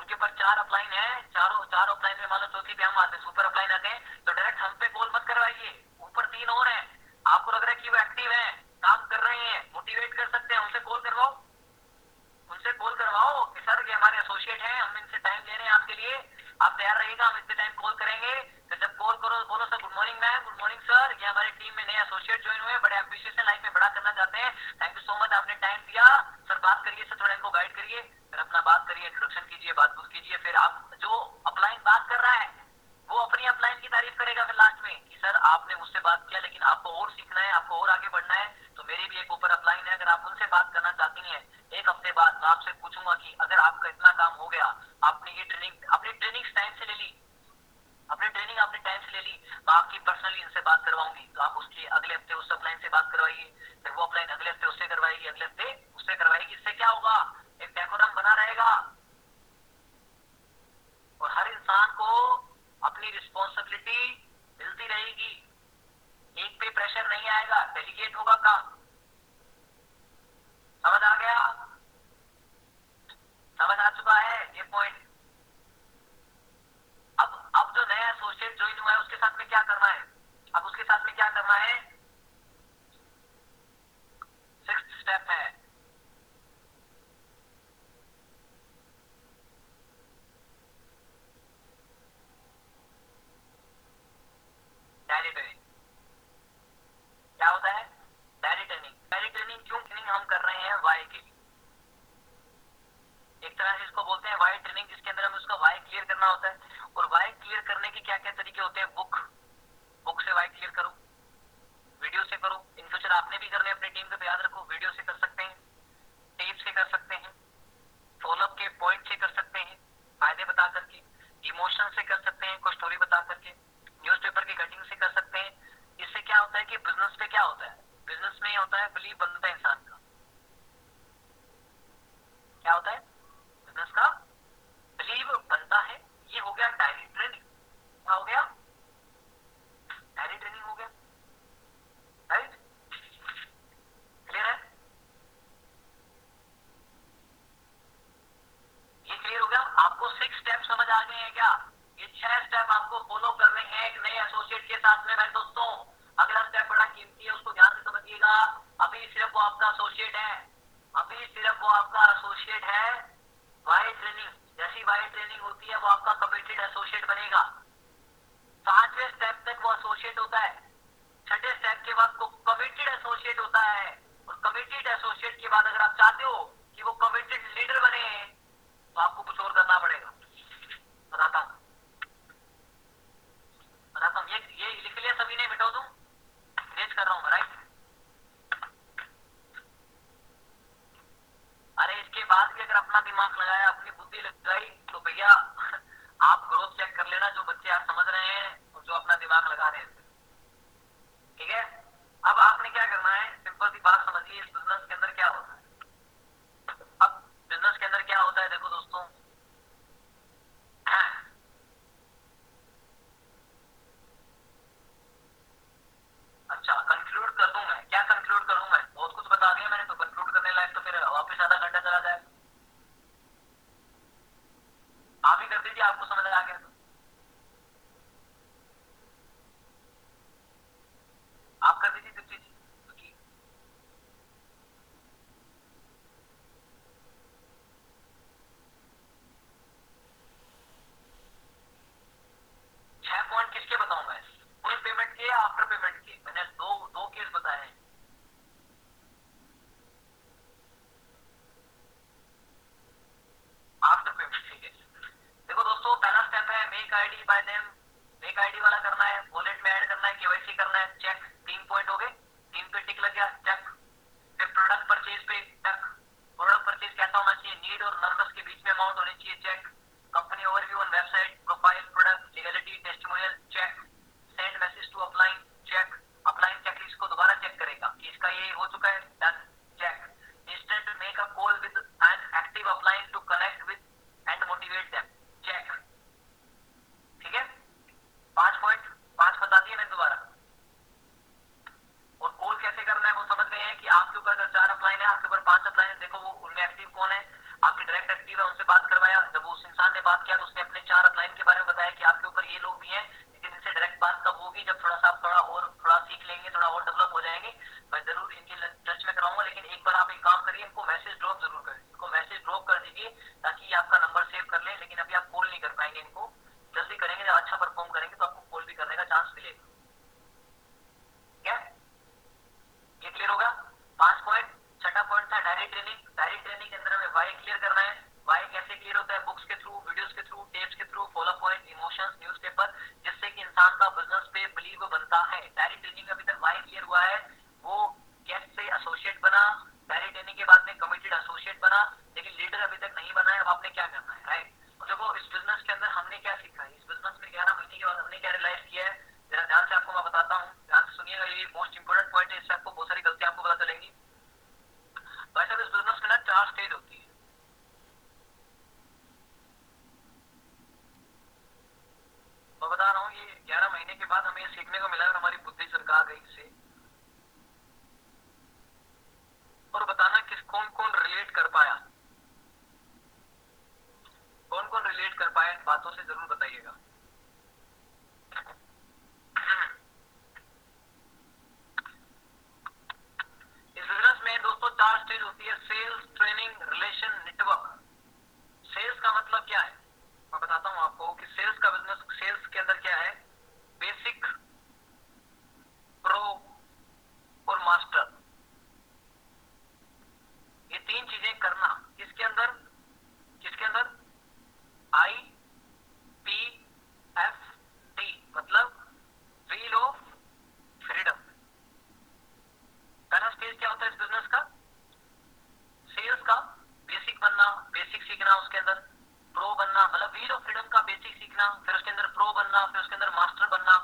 उनके ऊपर चार अपलाइन है, चारों चार अपलाइन में मान लो चौथी पे हम आते हैं, सुपर अपलाइन आते हैं, तो डायरेक्ट हम पे कॉल मत करवाइए। ऊपर तीन और हैं, आपको लग रहा है कि वो एक्टिव है, काम कर रहे हैं, मोटिवेट कर सकते हैं, उनसे कॉल करवाओ, उनसे कॉल करवाओ कि सर ये हमारे एसोसिएट हैं, हम इनसे टाइम ले रहे हैं आपके लिए, आप तैयार रहिएगा, हम इतने टाइम कॉल करेंगे। तो जब कॉल करो बोलो sir good morning ma'am, good morning sir, ये हमारी टीम में नए एसोसिएट ज्वाइन हुए, बड़े एम्बिशियस हैं, लाइफ में बड़ा करना चाहते हैं, थैंक यू सो मच आपने टाइम दिया सर, बात करिए सर, थोड़ा इनको गाइड करिए, फिर अपना बात करिए, इंट्रोडक्शन कीजिए, बात बुत कीजिए। फिर आप जो अपलाइन बात कर रहा है वो अपनी अपलाइन की तारीफ करेगा फिर लास्ट में कि सर आपने मुझसे बात किया लेकिन आपको और सीखना है, आपको और आगे बढ़ना है, तो मेरी भी एक ऊपर अपलाइन है, अगर आप उनसे बात करना चाहती हैं, एक हफ्ते बाद मैं आपसे पूछूंगा कि अगर आपका इतना काम हो गया, आपने ये ट्रेनिंग अपनी ट्रेनिंग टाइम से ले ली, अपनी ट्रेनिंग आपने टाइम से ले ली, मैं आपकी पर्सनली उनसे बात करवाऊंगी, तो आप उसके अगले हफ्ते उस अपलाइन से बात करवाइए, फिर वो अपलाइन अगले हफ्ते उससे करवाएगी, अगले हफ्ते उससे करवाएगी। इससे क्या होगा, एक डेकोरम बना रहेगा और हर इंसान को अपनी रिस्पॉन्सिबिलिटी मिलती रहेगी, एक पे प्रेशर नहीं आएगा, डेलीगेट होगा काम। समझ आ गया, समझ आ चुका है ये पॉइंट। अब अब जो नया एसोसिएट ज्वाइन हुआ है उसके साथ में क्या करना है, अब उसके साथ में क्या करना है, सिक्स्थ स्टेप है। डायरी ट्रेनिंग क्या होता है, डायरी ट्रेनिंग, डायरी ट्रेनिंग क्यों ट्रेनिंग हम कर रहे हैं, वाई के लिए, एक तरह से इसको बोलते हैं वाई ट्रेनिंग, जिसके अंदर हमें उसका वाई क्लियर करना होता है। और वाई क्लियर करने के क्या क्या तरीके होते हैं, बुक बुक से वाई क्लियर करो, वीडियो से करो, इन फ्यूचर आपने भी करने अपनी टीम को, याद रखो वीडियो से कर सकते हैं, टेप से कर सकते हैं, फॉलोअप के पॉइंट से कर सकते हैं, फायदे बता करके, इमोशन से कर सकते हैं, कोई स्टोरी बता करके, न्यूज़पेपर की कटिंग से कर सकते हैं। इससे क्या होता है कि बिजनेस पे क्या होता है, बिजनेस में होता है बिलीव बनता है इंसान का, क्या होता है बिजनेस का बिलीव बनता है। ये हो गया डायरी ट्रेनिंग, क्या हो गया डायरी ट्रेनिंग हो गया, राइट, क्लियर है, ये क्लियर हो गया। आपको सिक्स स्टेप समझ आ गए हैं क्या, ये छह स्टेप आपको फॉलो करने हैं एक नए एसोसिएट इसके साथ में मेरे दोस्तों अगला स्टेप बड़ा कीमती है, उसको ध्यान से समझिएगा। अभी सिर्फ वो आपका एसोसिएट है, अभी सिर्फ वो आपका एसोसिएट है बाय ट्रेनिंग। जैसी बाय ट्रेनिंग होती है वो आपका कमिटेड एसोसिएट बनेगा। सातवें स्टेप तक वो एसोसिएट होता है, छठे स्टेप के बाद वो कमिटेड एसोसिएट होता है, और कमिटेड एसोसिएट के बाद अगर आप चाहते हो कि वो कमिटेड लीडर बने तो आपको कुछ और करना पड़ेगा। बताता हूँ बताता हूँ ये ये लिख लिया सभी ने? बिठाओ दूं, रेज कर रहा हूँ राइट। अरे इसके बाद भी अगर अपना दिमाग लगाया, अपनी बुद्धि लगाई तो भैया आप ग्रोथ चेक कर लेना, जो बच्चे आप समझ रहे हैं और जो अपना दिमाग लगा रहे हैं, ठीक है। अब आपने क्या करना है, सिंपल सी बात समझिए, इस बिजनेस के अंदर क्या होता है। अब बिजनेस के अंदर क्या होता है, देखो दोस्तों, अच्छा कंक्लूड कर दूं मैं, क्या कंक्लूड करूं मैं, बहुत कुछ बता दिया मैंने, तो कंक्लूड करने लायक तो फिर वापस आधा घंटा चला जाए। आप ही कर दीजिए, आपको समझ आ गया तो आप कर दीजिए दीप्ति जी। छह पॉइंट किसके बताऊं मैं, फुल पेमेंट के या आफ्टर पेमेंट के? मैंने दो दो केस बताए हैं। आफ्टर पेमेंट, ठीक है। देखो दोस्तों, पहला स्टेप है make ID by them. Make ID वाला करना है, वॉलेट में ऐड करना है, केवाईसी करना है, चेक। तीन पॉइंट हो गए, तीन पे टिक लग गया, चेक। फिर प्रोडक्ट परचेज पे चेक, प्रोडक्ट परचेज कैसा होना चाहिए, नीड और नर्वस के बीच में अमाउंट होनी चाहिए, check. Company overview on website, profile, product, legality, testimonial, check. Send message to upline, check. Upline check list को दोबारा चेक करेगा कि इसका ये हो चुका है, done, check. Instant make a call with an active upline to connect with and motivate them, check. ठीक है, पांच पॉइंट पांच बता दिए मैंने दोबारा। और कॉल कैसे करना है वो समझ गए हैं कि आपके ऊपर अगर चार अपलाइन है, आपके ऊपर पांच अपलाइन है, देखो वो उनमें एक्टिव कौन है। आपके डायरेक्ट एक्टिव है, उनसे बात करवाया। जब उस इंसान ने बात किया तो उसने अपने चार अपलाइन के बारे में बताया कि आपके ऊपर ये लोग भी हैं, लेकिन इनसे डायरेक्ट बात कब होगी, जब थोड़ा सा थोड़ा और थोड़ा सीख लेंगे, थोड़ा और डेवलप हो जाएंगे। मैं जरूर इनके टच में कराऊंगा, लेकिन एक बार आप एक काम करिए, इनको मैसेज ड्रॉप जरूर करें, इनको मैसेज ड्रॉप कर दीजिए ताकि आपका नंबर सेव कर लें। लेकिन अभी आप कॉल नहीं कर पाएंगे, इनको जल्दी करेंगे, जब अच्छा परफॉर्म करेंगे तो आपको कॉल भी करने का चांस मिलेगा। क्या ये क्लियर होगा? पांच पॉइंट। छठा पॉइंट था डायरी ट्रेनिंग। डायरी ट्रेनिंग के अंदर हमें वाई क्लियर करना है। वाई कैसे क्लियर होता है, बुक्स के थ्रू, वीडियोस के थ्रू, टेप्स के through, follow point, emotions, newspaper, जिससे कि इंसान का बिजनेस पे बिलीव बनता है। डायरी ट्रेनिंग में अभी तक वाई क्लियर हुआ है, वो गेस्ट से एसोसिएट बना, डायरी ट्रेनिंग के बाद में कमिटेड एसोसिएट बना, लेकिन लीडर अभी तक नहीं बना है। अब आपने क्या करना है, राइट। देखो इस बिजनेस के अंदर हमने क्या सीखा है, इस बिजनेस में ग्यारह महीने के बाद हमने क्या रियलाइज किया है, जरा ध्यान से आपको मैं बताता हूँ, ध्यान से सुनिएगा, ये मोस्ट इंपोर्टेंट पॉइंट है, इससे आपको बहुत सारी गलतियां आपको पता चलेंगी। वैसे तो इस बिजनेस में ना चार स्टेज होती है, मैं बता रहा हूँ। ये ग्यारह महीने के बाद हमें सीखने को मिला और हमारी बुद्धि सरका गई इससे। और बताना किस कौन कौन रिलेट कर पाया, कौन कौन रिलेट कर पाए, बातों से जरूर बताइएगा। इस बिजनेस में दोस्तों चार स्टेज होती है, sales, training, relation, network. Sales का मतलब क्या है मैं बताता हूं आपको कि सेल्स का बिजनेस, सेल्स के अंदर क्या है, बेसिक, प्रो और मास्टर, ये तीन चीजें करना। किसके अंदर, किसके अंदर, आई पी एफ टी, मतलब व्हील ऑफ फ्रीडम। पहला स्टेज क्या होता है इस बिजनेस का, सेल्स का बेसिक बनना, बेसिक सीखना, उसके अंदर प्रो बनना, मतलब व्हील ऑफ फ्रीडम का बेसिक सीखना, फिर उसके अंदर प्रो बनना, फिर उसके अंदर मास्टर बनना।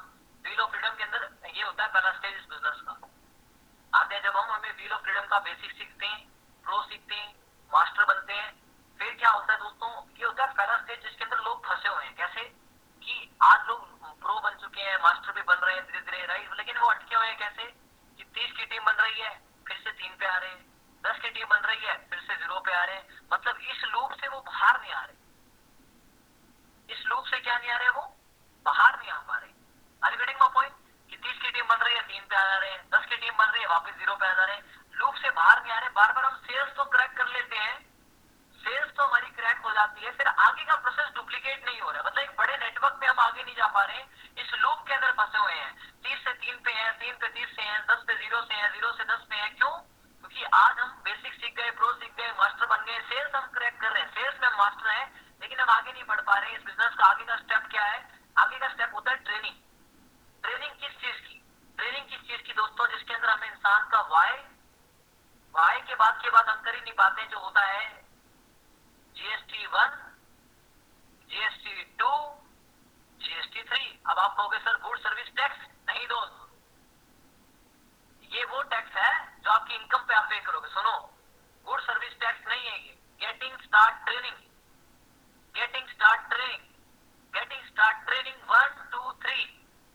व्हील ऑफ फ्रीडम के अंदर ये होता है पहला स्टेज इस बिजनेस का। आते हैं जब हम, हमें व्हील ऑफ फ्रीडम का बेसिक सीखते हैं, प्रो सीखते हैं, मास्टर बनते हैं। फिर क्या होता है दोस्तों, ये होता है पहला स्टेज जिसके अंदर लोग फंसे हुए हैं, कैसे कि आज लोग प्रो बन चुके हैं, मास्टर भी बन रहे हैं धीरे धीरे, राइट, लेकिन वो अटके हुए हैं। कैसे कि तीस की टीम बन रही है, फिर से तीन पे आ रहे हैं, दस की टीम बन रही है, फिर से जीरो पे आ रहे हैं, मतलब इस लूप से वो बाहर नहीं आ रहे। इस लूप से क्या नहीं आ रहे, वो बाहर नहीं आ पा रहे। Are you getting my point? तीन पे तीस से है, दस पे जीरो से है, जीरो से दस पे है। क्यों? क्योंकि आज हम बेसिक सीख गए, प्रो सीख गए, मास्टर बन गए, सेल्स हम क्रैक कर रहे हैं, सेल्स में हम मास्टर है, लेकिन हम आगे नहीं बढ़ पा रहे। इस बिजनेस का आगे का स्टेप क्या है? आगे का स्टेप होता है ट्रेनिंग। ट्रेनिंग किस चीज की? ट्रेनिंग किस चीज की दोस्तों? जिसके अंदर हमें इंसान का वाई वाई के बाद के बाद हम कर ही नहीं पाते, जो होता है जीएसटी one, जीएसटी two, जीएसटी three. अब आप कहोगे सर गुड सर्विस टैक्स। नहीं दोस्त, ये वो टैक्स है जो आपकी इनकम पे आप पे करोगे। सुनो, गुड सर्विस टैक्स नहीं है ये। Getting start training, getting start training, getting start training one two three,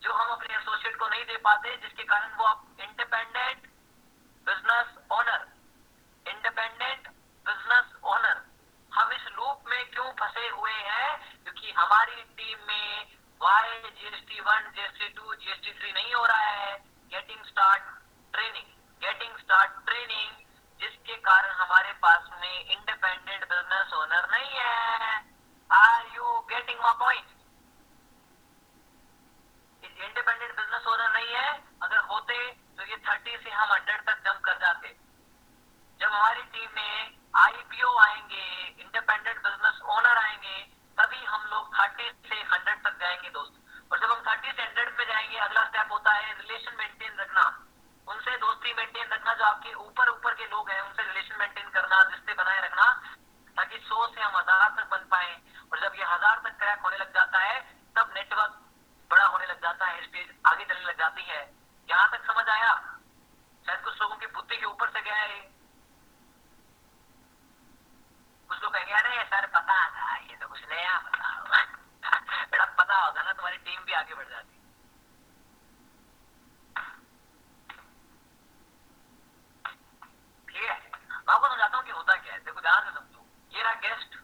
जो हम अपने एसोसिएट को नहीं दे पाते, जिसके कारण वो आप independent business owner, independent business owner. हम इस लूप में क्यों फंसे हुए हैं? क्योंकि हमारी टीम में why जीएसटी one, जीएसटी two, जीएसटी three नहीं हो रहा है। Getting start training, getting start training, जिसके कारण हमारे पास में इंडिपेंडेंट बिजनेस ओनर नहीं है। Are you getting my point? Independent business owner नहीं है। अगर होते तो ये थर्टी से हम हंड्रेड तक जंप कर जाते। जब हमारी टीम में आईपीओ आएंगे, इंडिपेंडेंट बिजनेस ओनर आएंगे, तभी हम लोग तीस से सौ तक जाएंगे दोस्त। और जब हम तीस से सौ पे जाएंगे, अगला स्टेप होता है रिलेशन मेंटेन रखना, उनसे दोस्ती मेंटेन रखना। जो आपके ऊपर ऊपर के लोग हैं, उनसे रिलेशन मेंटेन करना, रिश्ते बनाए रखना, ताकि सौ से हम हजार तक बन पाए। और जब ये हजार तक क्रैक होने लग जाता है, तब नेटवर्क बड़ा होने लग जाता है, स्टेज आगे चलने लग जाती है। यहाँ तक समझ आया? शायद कुछ लोगों की बुद्धि के ऊपर से गया है। कुछ लोग कहेंगे अरे सर पता था, ये तो कुछ नया बताओ। बेटा पता होता ना, तुम्हारी टीम भी आगे बढ़ जाती। ठीक है, मैं आपको समझाता हूँ कि होता क्या है। देखो ध्यान से समझो, ये रहा गेस्ट।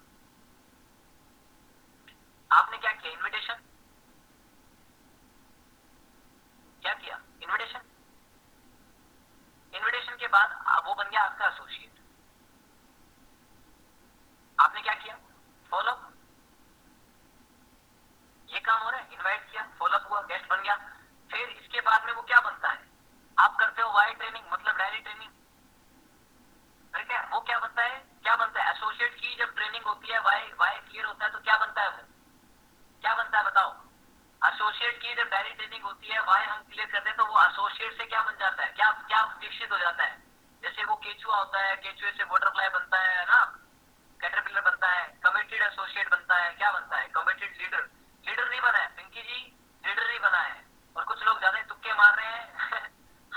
आपने क्या किया? इनविटेशन। क्या किया? इनविटेशन। इनविटेशन के बाद वो बन गया आपका एसोसिएट। आपने क्या किया? Follow up. ये काम हो रहा है, इनवाइट किया, फॉलो अप हुआ, गेस्ट बन गया। फिर इसके बाद में वो क्या बनता है? आप करते हो वाई ट्रेनिंग, मतलब डायरी ट्रेनिंग। ठीक है, वो क्या बनता है? क्या बनता है? एसोसिएट की जब ट्रेनिंग होती है, वाई वाई क्लियर होता है, तो क्या बनता है? वो क्या बनता है बताओ? एसोसिएट की जब डायरी ट्रेनिंग होती है, वाई हम क्लियर करते हैं, तो वो एसोसिएट से क्या बन जाता है? क्या क्या विकसित हो जाता है? जैसे वो केचुआ होता है, केचुए से बटरफ्लाई बनता है ना, कैटरपिलर बनता है, कमिटेड एसोसिएट बनता है। क्या बनता है? Committed leader. लीडर नहीं बना है पिंकी जी, लीडर नहीं बना है। और कुछ लोग ज्यादा तुक्के मार रहे हैं।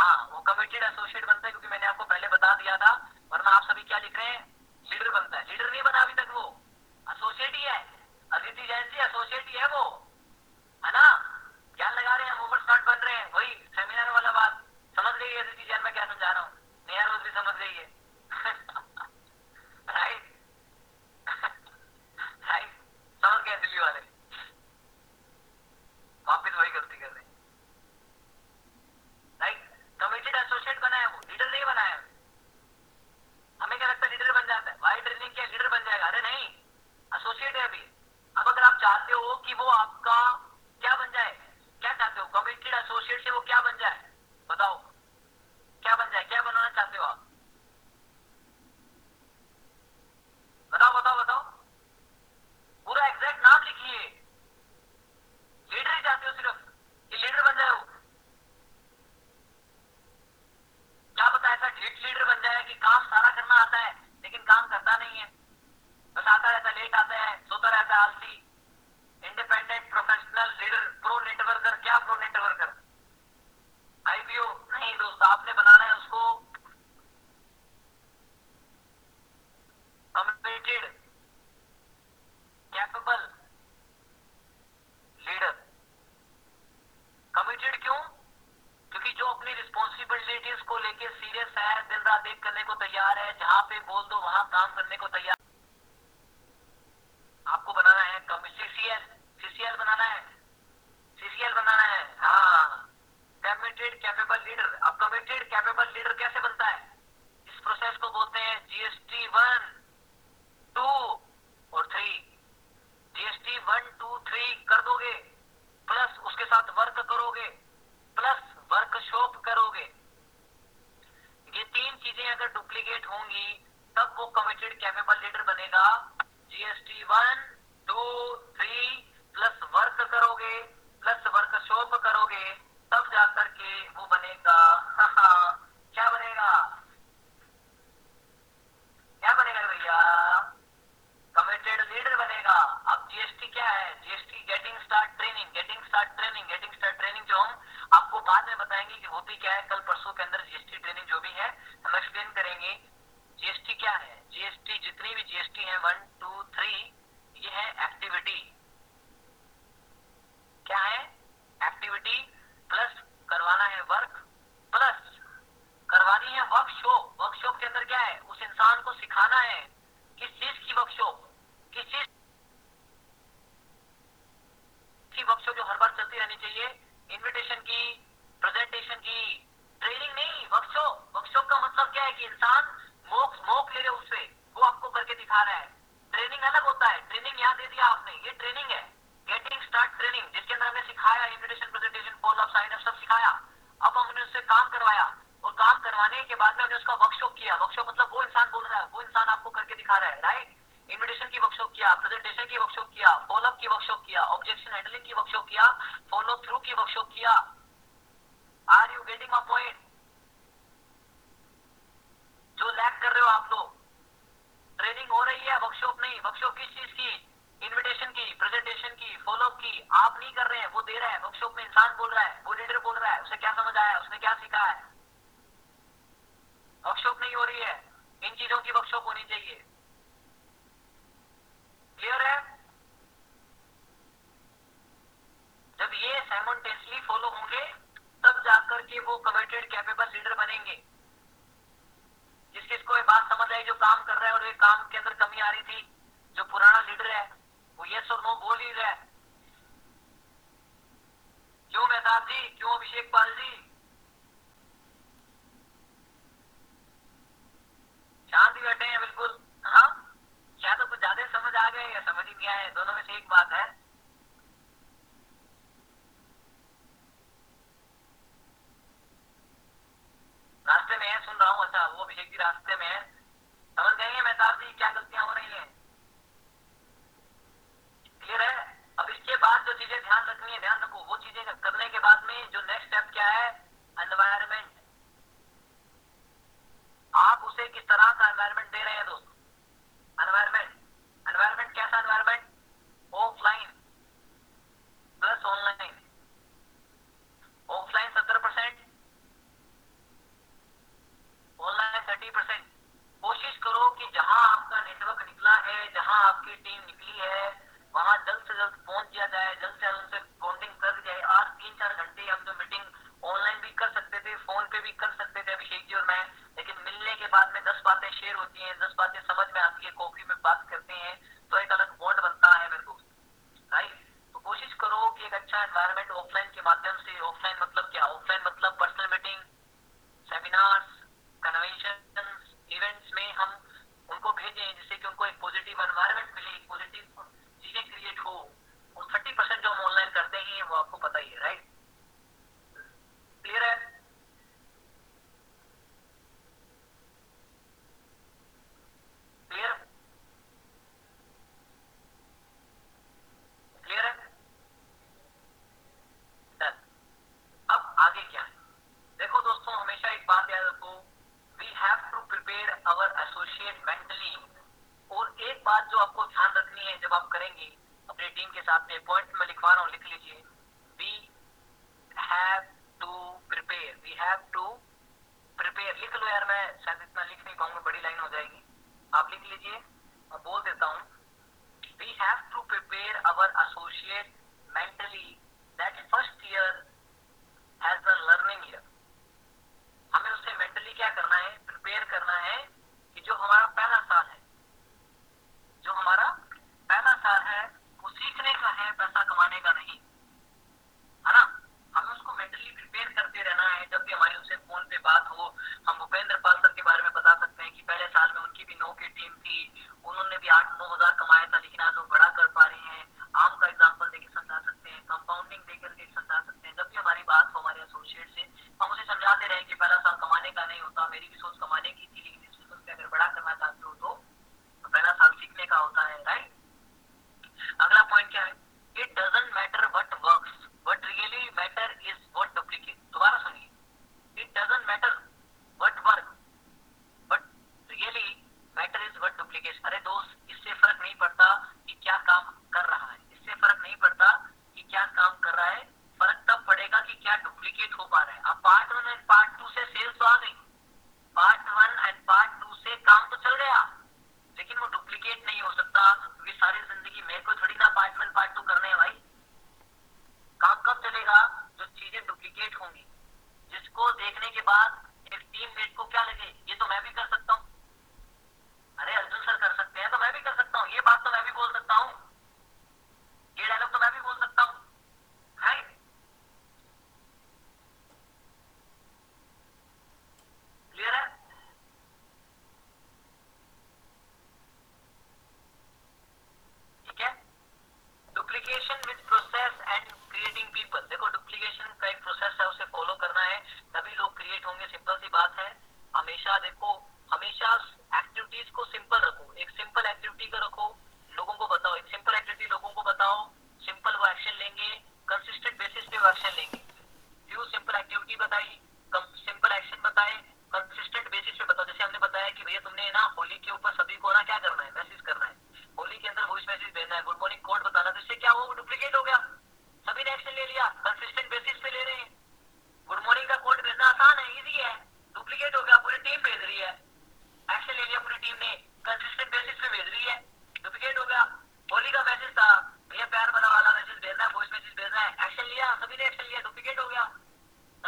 हाँ, वो कमिटेड एसोसिएट बनता है, क्योंकि मैंने आपको पहले बता दिया था, वरना आप सभी क्या लिख रहे हैं? लीडर बनता है। लीडर नहीं बना अभी तक, वो एसोसिएट ही है। अदिति जैन जी एसोसिएट ही है वो, है ना? ध्यान लगा रहे हैं, हम ओवरस्मार्ट बन रहे हैं। वही सेमिनार वाला बात समझ गई है अदिति जैन, मैं क्या समझा रहा हूँ? नया रोज भी समझ गई है। राइट, समझ गए दिल्ली वाले? वापिस वही गलती कर रहे हैं। राइट, कमिटेड एसोसिएट बनाया, वो लीडर नहीं बनाया। हमें क्या लगता है लीडर बन जाता है? वाई ट्रेनिंग क्या लीडर बन जाएगा? अरे नहीं, एसोसिएट है अभी। अब अगर आप चाहते हो कि वो आपका क्या बन जाए, क्या चाहते हो? कमिटेड एसोसिएट से वो क्या बन जाए बताओ? क्या बन जाए? क्या बनाना चाहते हो आप? बताओ बताओ बताओ, पूरा एग्जैक्ट नाम लिखिए। लीडर ही चाहते हो सिर्फ कि लीडर बन जाए? क्या पता ऐसा ढीठ लीडर बन जाए कि काम सारा करना आता है, लेकिन काम करता नहीं है, बस आता रहता, लेट आता है, सोता रहता है, आलसी। Independent professional leader, pro networker. क्या प्रो नेटवर्कर? आईपीओ नहीं दोस्त, आपने बनाना है उसको कम्युनिकेटेड कैपेबल लीडर। कमिटेड क्यों? क्योंकि जो अपनी रिस्पॉन्सिबिलिटीज को लेके सीरियस है, दिन रात एक करने को तैयार है, जहां पे बोल दो वहां काम करने को तैयार। आपको बनाना है सीसीएल, सीसीएल बनाना है, सीसीएल बनाना है। हाँ, कमिटेड कैपेबल लीडर। अब कमिटेड कैपेबल लीडर कैसे बनता है? इस प्रोसेस को बोलते हैं जीएसटी वन, टू और three. जीएसटी one two three कर दोगे, प्लस उसके साथ वर्क करोगे, प्लस वर्कशॉप आपको बाद में बताएंगे कि होती क्या है। कल परसों के अंदर जीएसटी ट्रेनिंग जो भी है हम एक्सप्लेन करेंगे। जीएसटी क्या है, जीएसटी जितनी भी जीएसटी है वन टू थ्री ये है एक्टिविटी, क्या है एक्टिविटी, प्लस करवाना है वर्क, प्लस करवानी है वर्कशॉप। वर्कशॉप के अंदर क्या है, उस इंसान को सिखाना है किस चीज की वर्कशॉप, किस चीज की वर्कशॉप जो हर बार चलती रहनी चाहिए, इन्विटेशन की, प्रेजेंटेशन की, ट्रेनिंग नहीं, वर्कशॉप। वर्कशॉप का मतलब क्या है कि इंसान मोक मोक ले रहे उससे, वो आपको करके दिखा रहा है। ट्रेनिंग अलग होता है, ट्रेनिंग यहाँ दे दिया आपने, ये ट्रेनिंग है, गेटिंग स्टार्ट ट्रेनिंग, जिसके अंदर हमने सिखाया invitation, presentation, follow up, sign up सब सिखाया। अब हमने उससे काम करवाया और काम करवाने के बाद में हमने उसका वर्कशॉप किया। वर्कशॉप मतलब वो इंसान बोल रहा है, वो इंसान आपको करके दिखा रहा है, राइट। इन्विटेशन की वर्कशॉप किया, प्रेजेंटेशन की वर्कशॉप किया, फॉलो अप की वर्कशॉप किया, ऑब्जेक्शन हैंडलिंग की वर्कशॉप किया, फॉलो थ्रू की वर्कशॉप किया। Are you getting my point? जो लैक कर रहे हो आप लोग, ट्रेनिंग हो रही है, वर्कशॉप नहीं। वर्कशॉप किस चीज की, इन्विटेशन की, प्रेजेंटेशन की, फॉलो अप की, आप नहीं कर रहे हैं, वो दे रहा है। वर्कशॉप में इंसान बोल रहा है, वो लीडर बोल रहा है, उसे क्या समझ आया, उसने क्या सीखा है। वर्कशॉप नहीं हो रही है, इन चीजों की वर्कशॉप होनी चाहिए। क्लियर है? जब ये साइमल्टेनियसली फॉलो होंगे तब जाकर के वो कमिटेड कैपेबल लीडर बनेंगे। जिस किसको ये बात समझ आई, जो काम कर रहा है और ये काम के अंदर कमी आ रही थी, जो पुराना लीडर है वो यस और नो बोल ही रहा है। क्यों मेहताब जी, क्यों अभिषेक पाल जी? शांति बैठे हैं बिल्कुल। हाँ, या तो कुछ ज्यादा समझ आ गए या समझ ही नहीं आए, दोनों में से एक बात है। रास्ते में है, सुन रहा हूँ। अच्छा, वो अभिषेक जी रास्ते में है, समझ गए हैं मेहताब जी क्या गलतियां हो रही है। क्लियर है? अब इसके बाद जो चीजें ध्यान रखनी है, ध्यान रखो। वो चीजें करने के बाद में जो नेक्स्ट स्टेप क्या है, एनवायरमेंट। आप उसे किस तरह का एनवायरनमेंट दे रहे हैं दोस्त? एनवायरनमेंट, एनवायरनमेंट कैसा environment, offline plus online. Offline सत्तर परसेंट, ऑनलाइन थर्टी परसेंट। हो पा रहा है। अब part one and part two से सेल्स तो आ गई, part one and part two से काम तो चल गया, लेकिन वो डुप्लीकेट नहीं हो सकता क्योंकि सारी जिंदगी मेरे को थोड़ी ना पार्ट वन पार्ट टू करने है भाई। काम कब चलेगा? जो चीजें डुप्लीकेट होंगी, जिसको देखने के बाद एक टीम मेट को क्या लगे ये तो मैं भी कर सकता हूँ, अरे अर्जुन सर कर सकते हैं तो मैं भी कर सकता हूँ, ये बात तो मैं भी बोल सकता हूँ, ये डायलॉग तो मैं भी बोल सकता हूँ। क्लियर है? ठीक है। Duplication with process and creating people. देखो डुप्लीकेशन का एक प्रोसेस है, उसे फॉलो करना है तभी लोग क्रिएट होंगे, सिंपल सी बात है। हमेशा देखो, हमेशा एक्टिविटीज को सिंपल रखो, एक सिंपल एक्टिविटी को रखो, लोगों को बताओ एक सिंपल एक्टिविटी, लोगों को बताओ सिंपल वो एक्शन लेंगे, कंसिस्टेंट बेसिस पे एक्शन लेंगे। यू सिंपल एक्टिविटी बताई, सिंपल एक्शन बताए, कंसिस्टेंट बेसिस पे बताओ। जैसे हमने बताया कि भैया तुमने ना होली के ऊपर सभी को ना क्या करना है, मैसेज करना है, होली के अंदर वॉइस मैसेज देना है, गुड मॉर्निंग कोड बताना, तो इससे क्या हुआ, डुप्लीकेट हो गया, सभी ने एक्शन ले लिया, कंसिस्टेंट बेसिस पे ले रहे हैं। गुड मॉर्निंग का कोड भेजना आसान है, ईजी है, डुप्लीकेट हो गया, पूरी टीम भेज रही है, एक्शन ले लिया पूरी टीम ने, कंसिस्टेंट बेसिस पे भेज रही है, डुप्लीकेट हो गया। होली का मैसेज था भैया प्यार बना वाला, मैसेज भेजना है, वॉइस मैसेज भेजना है, एक्शन लिया, सभी ने एक्शन लिया, डुप्लीकेट हो गया।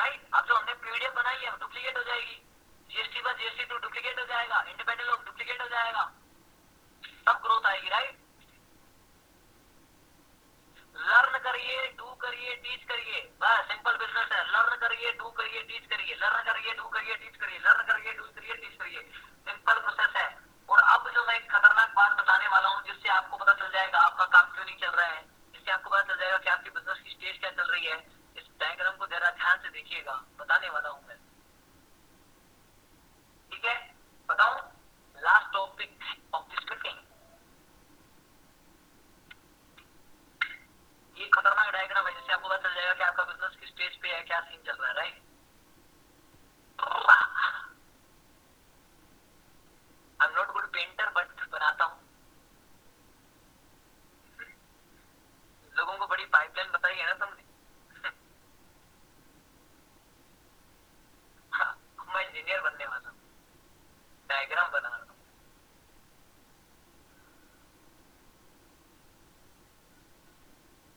राइट, अब जो हमने पीडीएफ बनाई है डुप्लीकेट हो जाएगी, जीएसटी one जीएसटी two duplicate हो जाएगा, इंडिपेंडेंट लोग डुप्लीकेट हो जाएगा, सब ग्रोथ आएगी। राइट, लर्न करिए, डू करिए, टीच करिए, बस सिंपल बिजनेस है। लर्न करिए, डू करिए, टीच करिए, लर्न करिए, डू करिए, टीच करिए, लर्न करिए, डू करिए, टीच करिए, सिंपल प्रोसेस है। और अब जो मैं एक खतरनाक बात बताने वाला हूँ, जिससे आपको पता चल जाएगा आपका काम क्यों नहीं चल रहा है, जिससे आपको पता चल जाएगा कि आपकी बिजनेस की स्टेज क्या चल रही है। इस डायग्राम को जरा ध्यान से देखिएगा, बताने वाला हूँ मैं, ठीक है? बताऊं? Last topic of this meeting, ये खतरनाक डायग्राम है जिससे आपको पता चल जाएगा कि आपका बिजनेस किस स्टेज पे है, क्या सीन चल रहा है। Right, I am not good painter but बनाता हूँ। लोगों को बड़ी पाइपलाइन बताई है ना तुमने। हाँ, मैं इंजीनियर बनने वाला हूँ, डायग्राम बना रहा हूँ।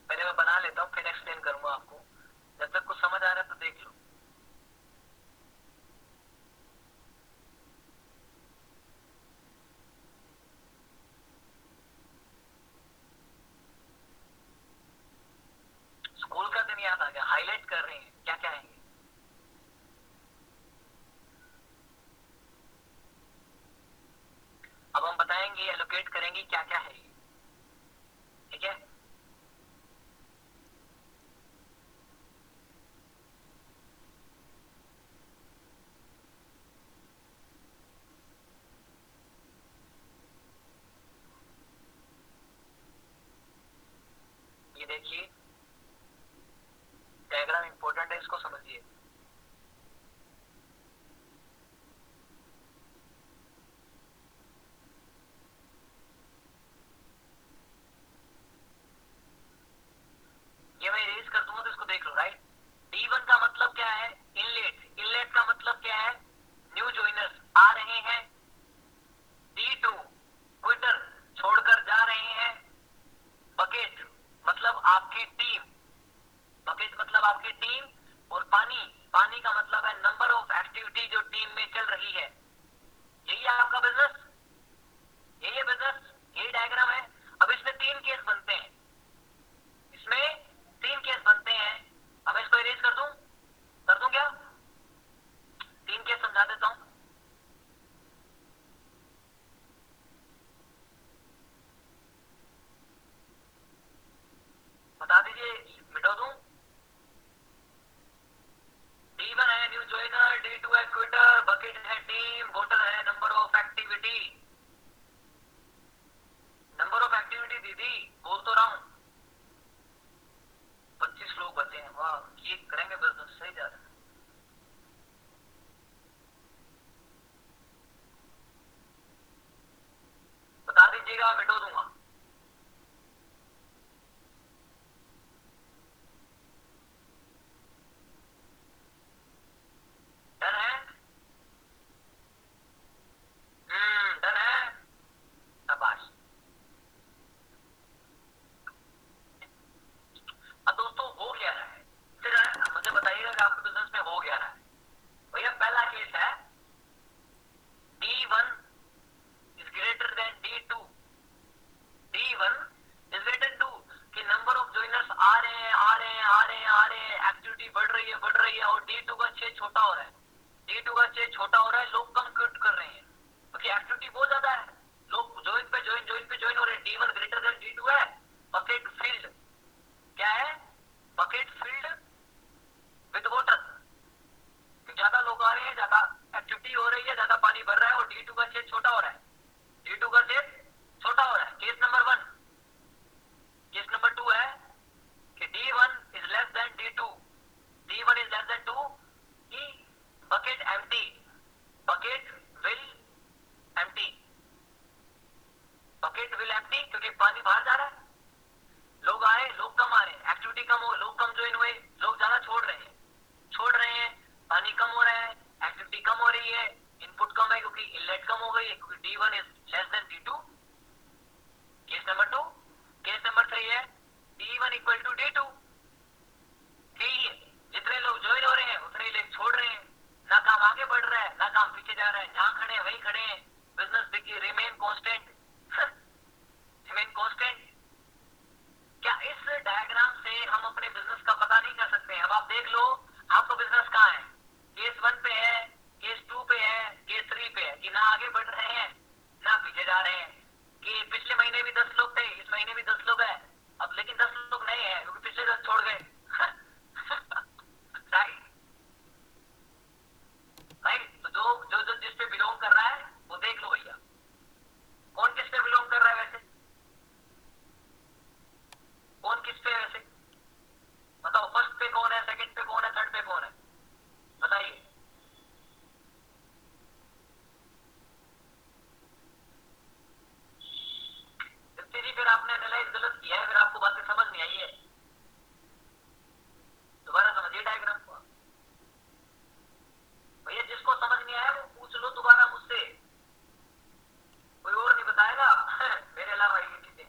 पहले मैं बना लेता हूँ फिर एक्सप्लेन करूंगा आपको, जब तक कुछ समझ आ रहा है तो देख लो। स्कूल का दिन याद आ गया, हाईलाइट कर रहे हैं क्या क्या है। अब हम बताएंगे, एलोकेट करेंगे क्या क्या है, ठीक है? ये देखिए डायग्राम इंपॉर्टेंट है, इसको समझिए। मैं इरेज कर दूंगा तो इसको देख लो। राइट, डी वन का मतलब क्या है? इनलेट। इनलेट का मतलब क्या है? न्यू जॉइनर्स आ रहे हैं। डी टू क्विटर छोड़कर जा रहे हैं। बकेट मतलब आपकी टीम, बकेट मतलब आपकी टीम। और पानी, पानी का मतलब है नंबर ऑफ एक्टिविटी जो टीम में चल रही है। यही है आपका बिजनेस, यही है बिजनेस, यही डायग्राम है। अब इसमें तीन केस बनते हैं, इसमें तीन केस बनते हैं। अब मैं इसको इरेज कर दूं, कर दूं क्या? तीन केस समझा देता हूं। बता दीजिए, मिटा दूं। डी वन है न्यू जॉइनर, डी टू है क्विटर, बकेट है टीम, वोटर है number of activity. Number of activity दीदी बोल तो रहा हूं, पच्चीस लोग बचे हैं, वाह, ये करेंगे बिजनेस, सही जा रहा है। बता दीजिएगा, मिटो दूंगा। धीरे छोटा हो रहा है, लोग कंक्लूड कर रहे हैं क्योंकि एक्टिविटी बहुत ज्यादा है, लोग ज्वाइन पे ज्वाइन ज्वाइन पे ज्वाइन हो रहे हैं। D one greater than D two है, बकेट फील्ड क्या है, बकेट फील्ड विद वाटर, ज्यादा लोग आ रहे हैं, ज्यादा एक्टिविटी हो रही है, ज्यादा पानी भर रहा है और डी टू का क्षेत्र छोटा हो रहा है, डी टू का क्षेत्र छोटा हो रहा है। Case number one, case number two है कि D one is less than D two, D one is less than two, bucket empty, bucket will empty, bucket will empty क्योंकि पानी बाहर जा रहा है, लोग आए, लोग कम आ रहे हैं, एक्टिविटी कम हो, लोग कम ज्वाइन हुए, लोग ज्यादा छोड़ रहे हैं, छोड़ रहे हैं, पानी कम हो रहा है, एक्टिविटी कम हो रही है, इनपुट कम है क्योंकि इनलेट कम हो गई है क्योंकि D one is less than D two. Case number two, case number three है D one equal to D two, जितने लोग ज्वाइन हो रहे हैं उतने लोग छोड़ रहे हैं, ना काम आगे बढ़ रहा है ना काम पीछे जा रहा है, जहाँ खड़े वही खड़े हैं, business remain constant, remain constant. क्या इस डायग्राम से हम अपने बिजनेस का पता नहीं कर सकते? अब आप देख लो आपका बिजनेस कहाँ है, केस वन पे है, केस टू पे है, केस थ्री पे है कि ना आगे बढ़ रहे हैं ना पीछे जा रहे हैं, कि पिछले महीने भी दस लोग थे, इस महीने भी दस लोग है, अब लेकिन दस लोग नहीं है क्योंकि पिछले दस छोड़ गए। राइट राइट तो जो जो जो जिस पे बिलोंग कर रहा है वो देख लो भैया, कौन किस पे बिलोंग कर रहा है, वैसे कौन किस पे, वैसे बताओ, फर्स्ट पे कौन है, सेकंड पे कौन है, थर्ड पे कौन है, बताइए। जी फिर आपने एनालाइज गलत किया है, फिर आपको बातें समझ नहीं आई है, दोबारा समझिए डायग्राम को। भैया जिसको समझ नहीं आया वो पूछ लो दोबारा मुझसे, कोई और नहीं बताएगा मेरे अलावा ये चीजें।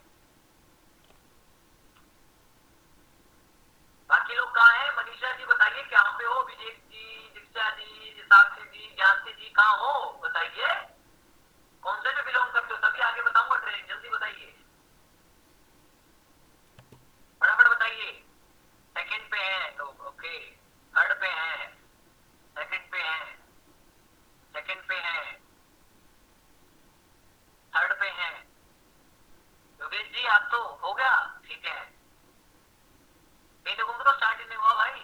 बाकी लोग कहाँ हैं? मनीषा जी बताइए कहाँ पे हो, अभिषेक जी, दीक्षा जी, साक्षी जी, ज्ञानसी जी कहाँ हो बताइए, कौन से पे बिलोंग करते हो, तभी आगे बताऊंगा ट्रेनिंग। जल्दी बताइए, फटाफट बताइए। सेकंड पे है लोग, ओके, थर्ड पे है, सेकंड पे है, सेकंड पे है, थर्ड पे है। योगेश जी आप तो हो गया, ठीक है, इन लोगों को तो स्टार्ट ही नहीं हुआ भाई।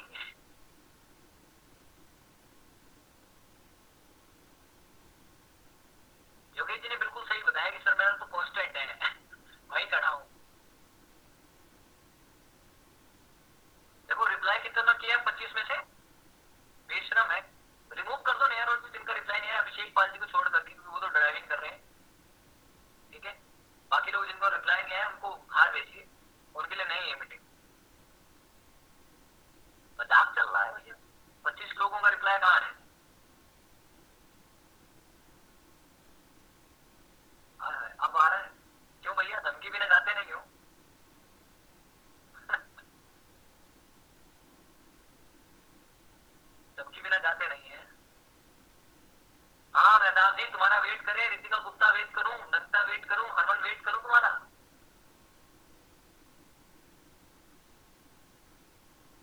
योगेश जी ने बिल्कुल सही बताया कि सर मेरा तो कॉन्स्टेंट है, वही खड़ा हूं। देखो रिप्लाई कितना किया, पच्चीस में से बेशरम है, रिमूव कर दो नया रोज भी दिन का रिप्लाई नहीं है अभिषेक पाल जी को छोड़ करके, क्योंकि वो तो ड्राइविंग कर रहे हैं, ठीक है। बाकी लोग जिनको रिप्लाई नहीं है उनको हार भेजिए, उनके लिए नहीं है मीटिंग। मजाक चल रहा है भैया, पच्चीस लोगों का रिप्लाई कहाँ है? अब आ रहा है क्यों भैया, धमकी भी लगाते नहीं हो? धमकी बिना जाते नहीं है। हाँ रहदास जी तुम्हारा वेट करे, रितिका गुप्ता वेट करूं, नंदा वेट करूं, हरमन वेट करूं तुम्हारा।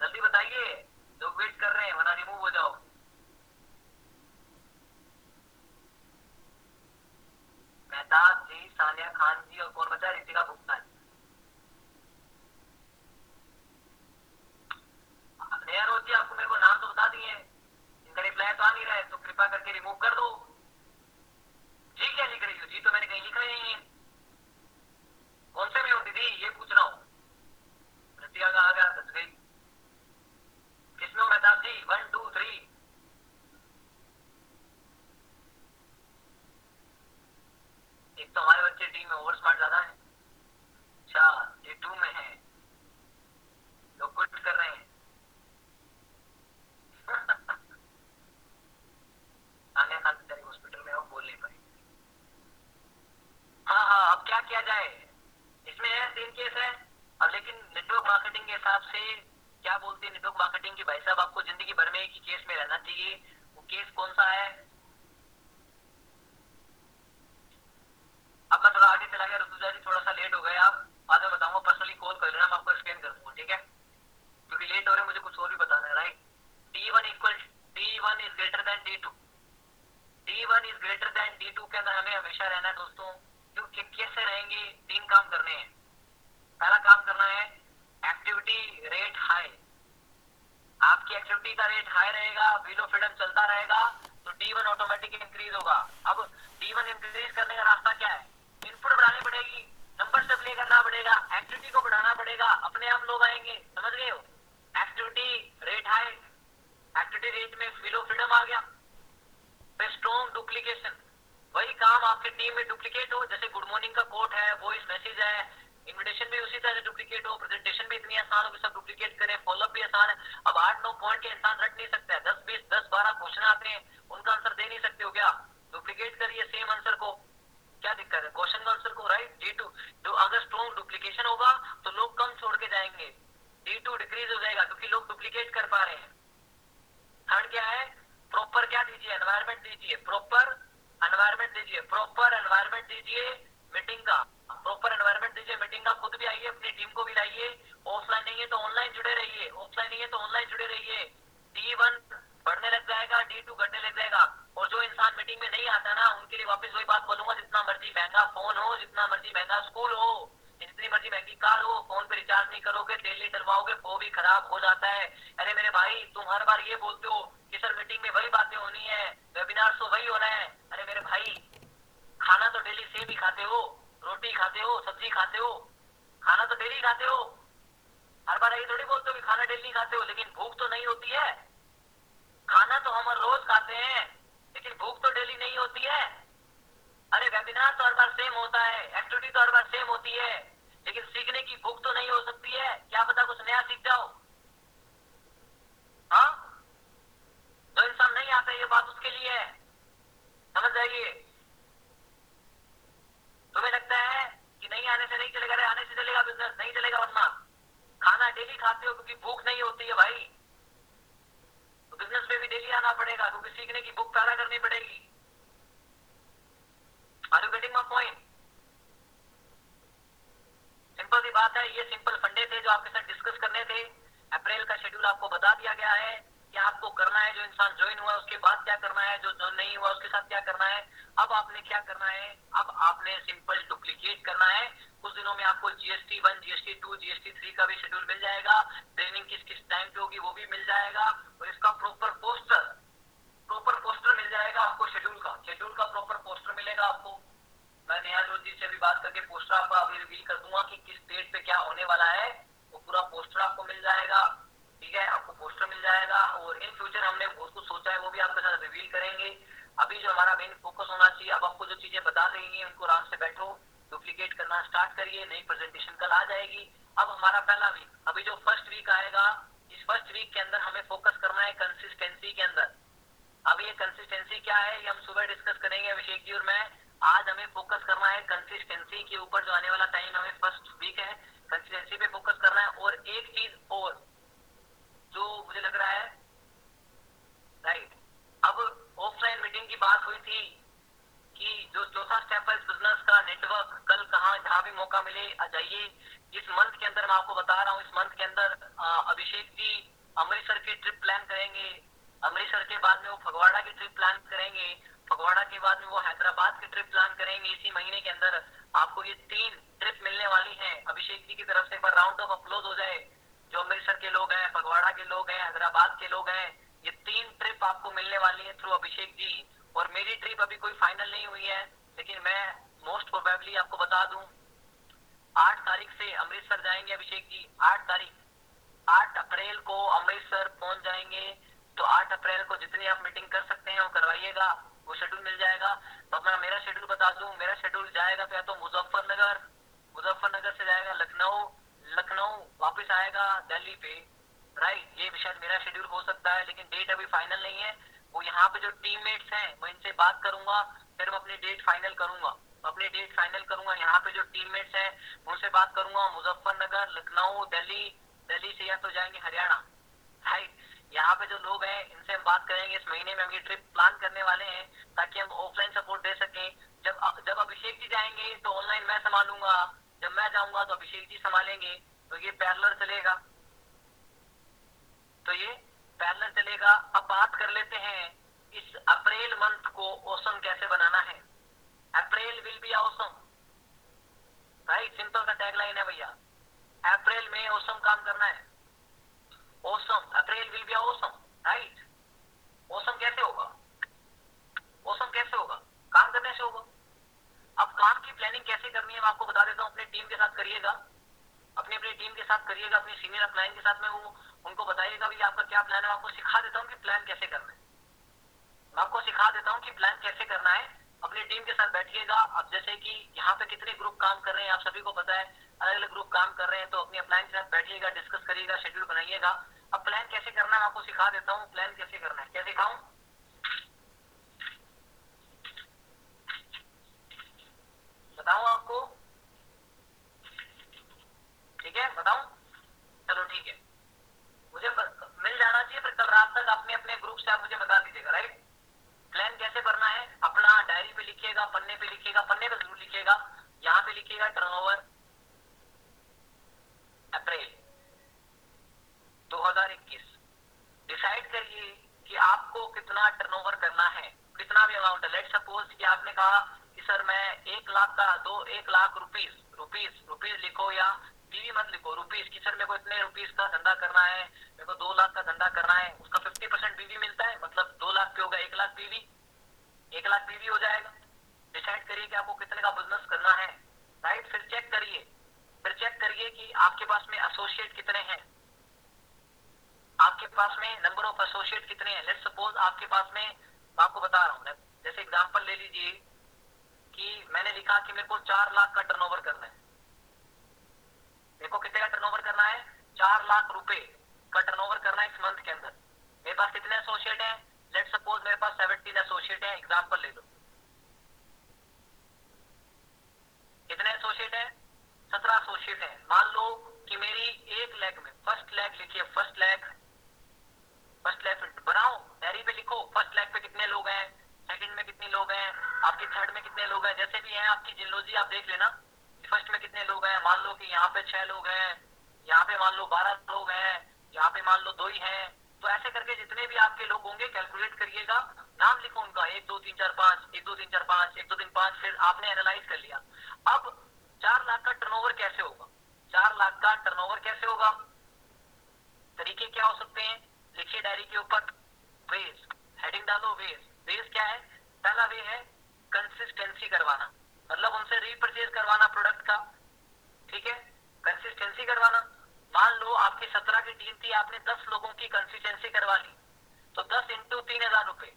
जल्दी बताइए लोग वेट कर रहे हैं, वरना रिमूव हो जाओ। रहदास जी, सानिया खान जी और कौन बचा, रितिका गुप्ता जी। रोज जी आपको मेरे को नाम तो बता दिए, इनका रिप्लाई तो आ नहीं रहा है, तो कृपा करके रिमूव कर दो। जी क्या लिख रही हो? जी तो मैंने कहीं लिखा ही नहीं है। कौन से में हो दीदी ये पूछ रहा हूं। प्रतिया का आ गया, सच गई। किसमें हो Mehtab ji? One two three. एक तो हमारे बच्चे डी में ओवर स्मार्ट ज्यादा है, अच्छा डी टू में है, लोग कुछ कर रहे हैं। आने खान बेचारी हॉस्पिटल में, वो बोल नहीं पाई। हाँ हाँ अब क्या किया जाए? इसमें है तीन केस है, अब लेकिन नेटवर्क मार्केटिंग के हिसाब से क्या बोलते हैं नेटवर्क मार्केटिंग की, भाई साहब आपको जिंदगी भर में एक ही केस में रहना चाहिए। वो केस कौन सा है? अब मैं थोड़ा आगे चला गया रुतुजा जी, थोड़ा सा लेट हो गए आप, बाद में बताऊंगा, पर्सनली कॉल कर लेना, मैं आपको एक्सप्लेन कर दूंगा, ठीक है, क्योंकि लेट हो रहे हैं, मुझे कुछ और भी बताना है। Right, D one equals D one is greater than D two. D one is greater than D two के अंदर हमें हमेशा रहना है दोस्तों। क्योंकि कैसे रहेंगे, तीन काम करने हैं। पहला काम करना है एक्टिविटी रेट हाई, आपकी एक्टिविटी का रेट हाई रहेगा, व्हील ऑफ फ्रीडम चलता रहेगा तो D वन ऑटोमेटिक इंक्रीज होगा। अब D वन इंक्रीज करने का रास्ता क्या है, इनपुट बढ़ानी पड़ेगी, नंबर से प्ले करना पड़ेगा, एक्टिविटी को बढ़ाना पड़ेगा, अपने आप लोग आएंगे, समझ गए हो। Activity rate high, activity rate में व्हील ऑफ फ्रीडम आ गया, फिर स्ट्रॉन्ग डुप्लीकेशन, वही काम आपकी टीम में डुप्लीकेट हो, जैसे गुड मॉर्निंग का कोट है, वॉइस मैसेज है, इन्विटेशन भी उसी तरह से डुप्लीकेट हो, प्रेजेंटेशन भी इतनी आसान हो कि सब डुप्लीकेट करें, फॉलोअप भी आसान है। अब आठ नौ पॉइंट के इंसान रट नहीं सकता है, दस बीस दस बारह क्वेश्चन आते हैं, उनका आंसर दे नहीं सकते हो क्या, डुप्लीकेट करिए सेम आंसर को, क्या दिक्कत है क्वेश्चन का आंसर को, राइट। डी टू जो अगर स्ट्रॉन्ग डुप्लीकेशन होगा तो लोग कम छोड़ के जाएंगे, डी टू डिक्रीज हो जाएगा क्योंकि लोग डुप्लीकेट कर पा रहे हैं। थर्ड क्या है, प्रॉपर क्या दीजिए, एनवायरमेंट दीजिए, प्रॉपर एनवायरमेंट दीजिए, प्रॉपर एनवायरमेंट दीजिए मीटिंग का, प्रॉपर एनवायरमेंट दीजिए मीटिंग का, खुद भी आइए, अपनी टीम को भी लाइए, ऑफलाइन नहीं है तो ऑनलाइन जुड़े रहिए, ऑफलाइन नहीं है तो ऑनलाइन जुड़े रहिए। डी वन बढ़ने लग जाएगा, डी टू घटने लग जाएगा। और जो इंसान मीटिंग में नहीं आता ना, उनके लिए वापस वही बात बोलूंगा, जितना मर्जी महंगा फोन हो, जितना मर्जी महंगा स्कूल हो, जितनी मर्जी महंगी कार हो, फोन पे रिचार्ज नहीं करोगे, डेली डलवाओगे, वो भी खराब हो जाता है। अरे मेरे भाई, तुम हर बार ये बोलते हो कि सर मीटिंग में वही बातें होनी है, वेबिनार तो वही होना है। अरे मेरे भाई, खाना तो डेली सेम ही खाते हो, रोटी खाते हो, सब्जी खाते हो, खाना तो डेली खाते हो, हर बार ये थोड़ी बोलते हो कि खाना डेली खाते हो, लेकिन भूख तो नहीं होती है। खाना तो हम रोज खाते हैं लेकिन भूख तो डेली नहीं होती है। अरे वेबिनार तो हर बार सेम होता है, एक्टिविटी तो हर बार सेम होती है, लेकिन सीखने की भूख तो नहीं हो सकती है। क्या पता कुछ नया सीख जाओ। हाँ, जो इंसान नहीं आता ये बात उसके लिए है, समझ जाइए। तुम्हें लगता है कि नहीं आने से नहीं चलेगा, अरे आने से चलेगा, बिजनेस नहीं चलेगा। वरना खाना डेली खाते हो क्योंकि भूख नहीं होती है भाई, तो बिजनेस में भी डेली आना पड़ेगा क्योंकि सीखने की भूख पैदा करनी पड़ेगी। Are you getting my point? Simple सी बात है, ये सिंपल फंडे थे जो आपके साथ डिस्कस करने थे। अप्रैल का शेड्यूल आपको बता दिया गया है कि आपको करना है, जो इंसान ज्वाइन हुआ उसके बाद क्या करना है, जो जो नहीं हुआ उसके साथ क्या करना है। अब आपने क्या करना है, अब आपने सिंपल डुप्लीकेट करना है। कुछ दिनों में आपको जीएसटी one, जीएसटी two, जीएसटी three का भी शेड्यूल मिल जाएगा, ट्रेनिंग किस किस टाइम पे होगी वो भी मिल जाएगा, और इसका प्रॉपर पोस्टर प्रॉपर पोस्टर मिल जाएगा आपको, शेड्यूल का शेड्यूल का प्रॉपर पोस्टर मिलेगा आपको। मैं नेहा जोत जी से भी बात करके पोस्टर आपको अभी रिवील कर दूंगा कि किस डेट पे क्या होने वाला है, वो पूरा पोस्टर आपको मिल जाएगा, ठीक है, आपको पोस्टर मिल जाएगा। और इन फ्यूचर हमने बहुत कुछ सोचा है, वो भी आपके साथ रिवील करेंगे। अभी जो हमारा मेन फोकस होना चाहिए, अब आपको जो चीजें बता रही हैं उनको आराम से बैठो, डुप्लीकेट करना स्टार्ट करिए। नई प्रेजेंटेशन कल आ जाएगी। अब हमारा पहला वीक, अभी जो फर्स्ट वीक आएगा, इस फर्स्ट वीक के अंदर हमें फोकस करना है कंसिस्टेंसी के अंदर। अब ये कंसिस्टेंसी क्या है, ये हम सुबह डिस्कस करेंगे अभिषेक जी और मैं। आज हमें फोकस करना है कंसिस्टेंसी के ऊपर, जो आने वाला टाइम हमें फर्स्ट वीक है, कंसिस्टेंसी पे फोकस करना है। और एक चीज और जो मुझे लग रहा है, राइट, अब ऑफलाइन मीटिंग की बात हुई थी कि जो चौथा स्टेप है बिजनेस का, नेटवर्क, कल कहाँ जहाँ भी मौका मिले आ जाइए। इस मंथ के अंदर मैं आपको बता रहा हूँ, इस मंथ के अंदर अभिषेक जी अमृतसर की ट्रिप प्लान करेंगे, अमृतसर के बाद में वो फगवाड़ा की ट्रिप प्लान करेंगे, फगवाड़ा के बाद में वो हैदराबाद की ट्रिप प्लान करेंगे। इसी महीने के अंदर आपको ये तीन ट्रिप मिलने वाली है अभिषेक जी की तरफ से। एक बार राउंड ऑफ अपलोड हो जाए, जो अमृतसर के लोग हैं, फगवाड़ा के लोग हैं, हैदराबाद के लोग हैं, ये तीन ट्रिप आपको मिलने वाली है थ्रू अभिषेक जी। और मेरी ट्रिप अभी कोई फाइनल नहीं हुई है, लेकिन मैं मोस्ट प्रोबेबली आपको बता दूं, आठ तारीख से अमृतसर जाएंगे अभिषेक जी। आठ तारीख आठ अप्रैल को अमृतसर पहुंच जाएंगे। तो आठ अप्रैल को जितनी आप मीटिंग कर सकते हैं वो करवाइएगा, वो शेड्यूल मिल जाएगा। तो अपना मेरा शेड्यूल बता दूं, मेरा शेड्यूल जाएगा या तो मुजफ्फरनगर, मुजफ्फरनगर से जाएगा लखनऊ, लखनऊ वापस आएगा दिल्ली पे, राइट। ये शायद मेरा शेड्यूल हो सकता है, लेकिन डेट अभी फाइनल नहीं है। वो यहाँ पे जो टीममेट्स हैं मैं इनसे बात करूंगा, फिर मैं अपनी डेट फाइनल करूंगा, अपनी डेट फाइनल करूंगा। यहाँ पे जो टीममेट्स हैं उनसे बात करूंगा, मुजफ्फरनगर, लखनऊ, दिल्ली, दिल्ली से या तो जाएंगे हरियाणा, राइट। यहाँ पे जो लोग हैं इनसे हम बात करेंगे। इस महीने में हम ये ट्रिप प्लान करने वाले हैं ताकि हम ऑफलाइन सपोर्ट दे सकें। जब जब अभिषेक जी जाएंगे तो ऑनलाइन मैं संभालूंगा, जब मैं जाऊंगा तो अभिषेक जी संभालेंगे, तो ये पैरेलल चलेगा, तो ये पैरेलल चलेगा। अब बात कर लेते हैं इस अप्रैल मंथ को औसम कैसे बनाना है. April will be awesome, right. Simple का टैगलाइन है भैया, अप्रैल में औसम काम करना है. Awesome, April will be awesome, right. Awesome कैसे होगा? औसम कैसे होगा? काम करने से होगा. अब काम की प्लानिंग कैसे करनी है मैं आपको बता देता हूँ. अपने टीम के साथ करिएगा, अपनी अपनी टीम के साथ करिएगा, अपने सीनियर क्लाइंट के साथ में वो उनको बताइएगा भी आपका क्या प्लान है. मैं आपको सिखा देता हूँ कि प्लान कैसे करना है. मैं आपको सिखा देता हूँ कि प्लान कैसे करना है. अपनी टीम के साथ बैठिएगा. अब जैसे कि यहाँ पे कितने ग्रुप काम कर रहे हैं आप सभी को पता है, अलग अलग ग्रुप काम कर रहे हैं, तो अपने प्लान के साथ बैठिएगा, डिस्कस करिएगा, शेड्यूल बनाइएगा. अब प्लान कैसे करना है मैं आपको सिखा देता हूँ. प्लान कैसे करना है क्या सिखाऊं? बताऊं आपको? ठीक है, बताऊं? चलो ठीक है, मुझे मिल जाना चाहिए फिर कल रात तक. आपने अपने ग्रुप से आप मुझे बता दीजिएगा, राइट. प्लान कैसे करना है अपना डायरी पे लिखिएगा, पन्ने पे लिखिएगा, पन्ने पे जरूर लिखिएगा. यहाँ पे लिखिएगा टर्नओवर अप्रैल दो हजार इक्कीस. डिसाइड करिए कि आपको कितना टर्नओवर करना है, कितना भी अमाउंट. लेट सपोज कि आपने कहा कि सर मैं एक लाख का दो एक लाख रुपीज रुपीज रुपीज लिखो या बीवी मत लिखो, रुपीस. कि सर मेरे को इतने रुपीस का धंधा करना है, मेरे को दो लाख का धंधा करना है. उसका फिफ्टी परसेंट बीवी मिलता है, मतलब दो लाख पे होगा एक लाख बीवी, एक लाख बीवी हो जाएगा. डिसाइड करिए कि आपको कितने का बिजनेस करना है, राइट. फिर चेक करिए, फिर चेक करिए कि आपके पास में एसोसिएट कितने हैं, आपके पास में नंबर ऑफ एसोसिएट कितने हैं. लेट्स सपोज आपके पास में, मैं आपको बता रहा हूँ, जैसे एग्जाम्पल ले लीजिए कि मैंने लिखा कि मेरे को चार लाख का टर्नओवर करना है. मेरे को कितने का टर्नओवर करना है? चार लाख रुपए का टर्नओवर करना है इस मंथ के अंदर. मेरे पास कितने एसोसिएट हैं? लेट्स सपोज मेरे पास सत्रह एसोसिएट हैं, एग्जांपल ले लो. कितने एसोसिएट हैं? सत्रह एसोसिएट हैं. मान लो कि मेरी एक लाख में फर्स्ट लाख लिखिए, फर्स्ट लाख, फर्स्ट लाख बनाओ, डायरी पे लिखो. फर्स्ट लाख पे कितने लोग हैं, सेकेंड में कितने लोग हैं, आपकी थर्ड में कितने लोग हैं, जैसे भी है आपकी जिनोलॉजी आप देख लेना. फर्स्ट में कितने लोग हैं? मान लो कि यहाँ पे छह लोग हैं, यहाँ पे मान लो बारह लोग हैं, यहाँ पे मान लो दो ही हैं. तो ऐसे करके जितने भी आपके लोग होंगे कैलकुलेट करिएगा, नाम लिखो उनका, एक दो तीन चार पांच, एक दो तीन चार पांच, एक दो तीन पांच. फिर आपने एनालाइज कर लिया. अब चार लाख का टर्नओवर कैसे होगा, चार लाख का टर्नओवर कैसे होगा, तरीके क्या हो सकते हैं, लिखिए डायरी के ऊपर. वेज हेडिंग डालो, वेज वेज क्या है? पहला वे है कंसिस्टेंसी करवाना, मतलब उनसे रीपर्चेज करवाना प्रोडक्ट का, ठीक है. कंसिस्टेंसी करवाना, मान लो आपकी सत्रह की टीम थी, आपने दस लोगों की कंसिस्टेंसी करवा ली, तो दस इंटू तीन हजार रुपए.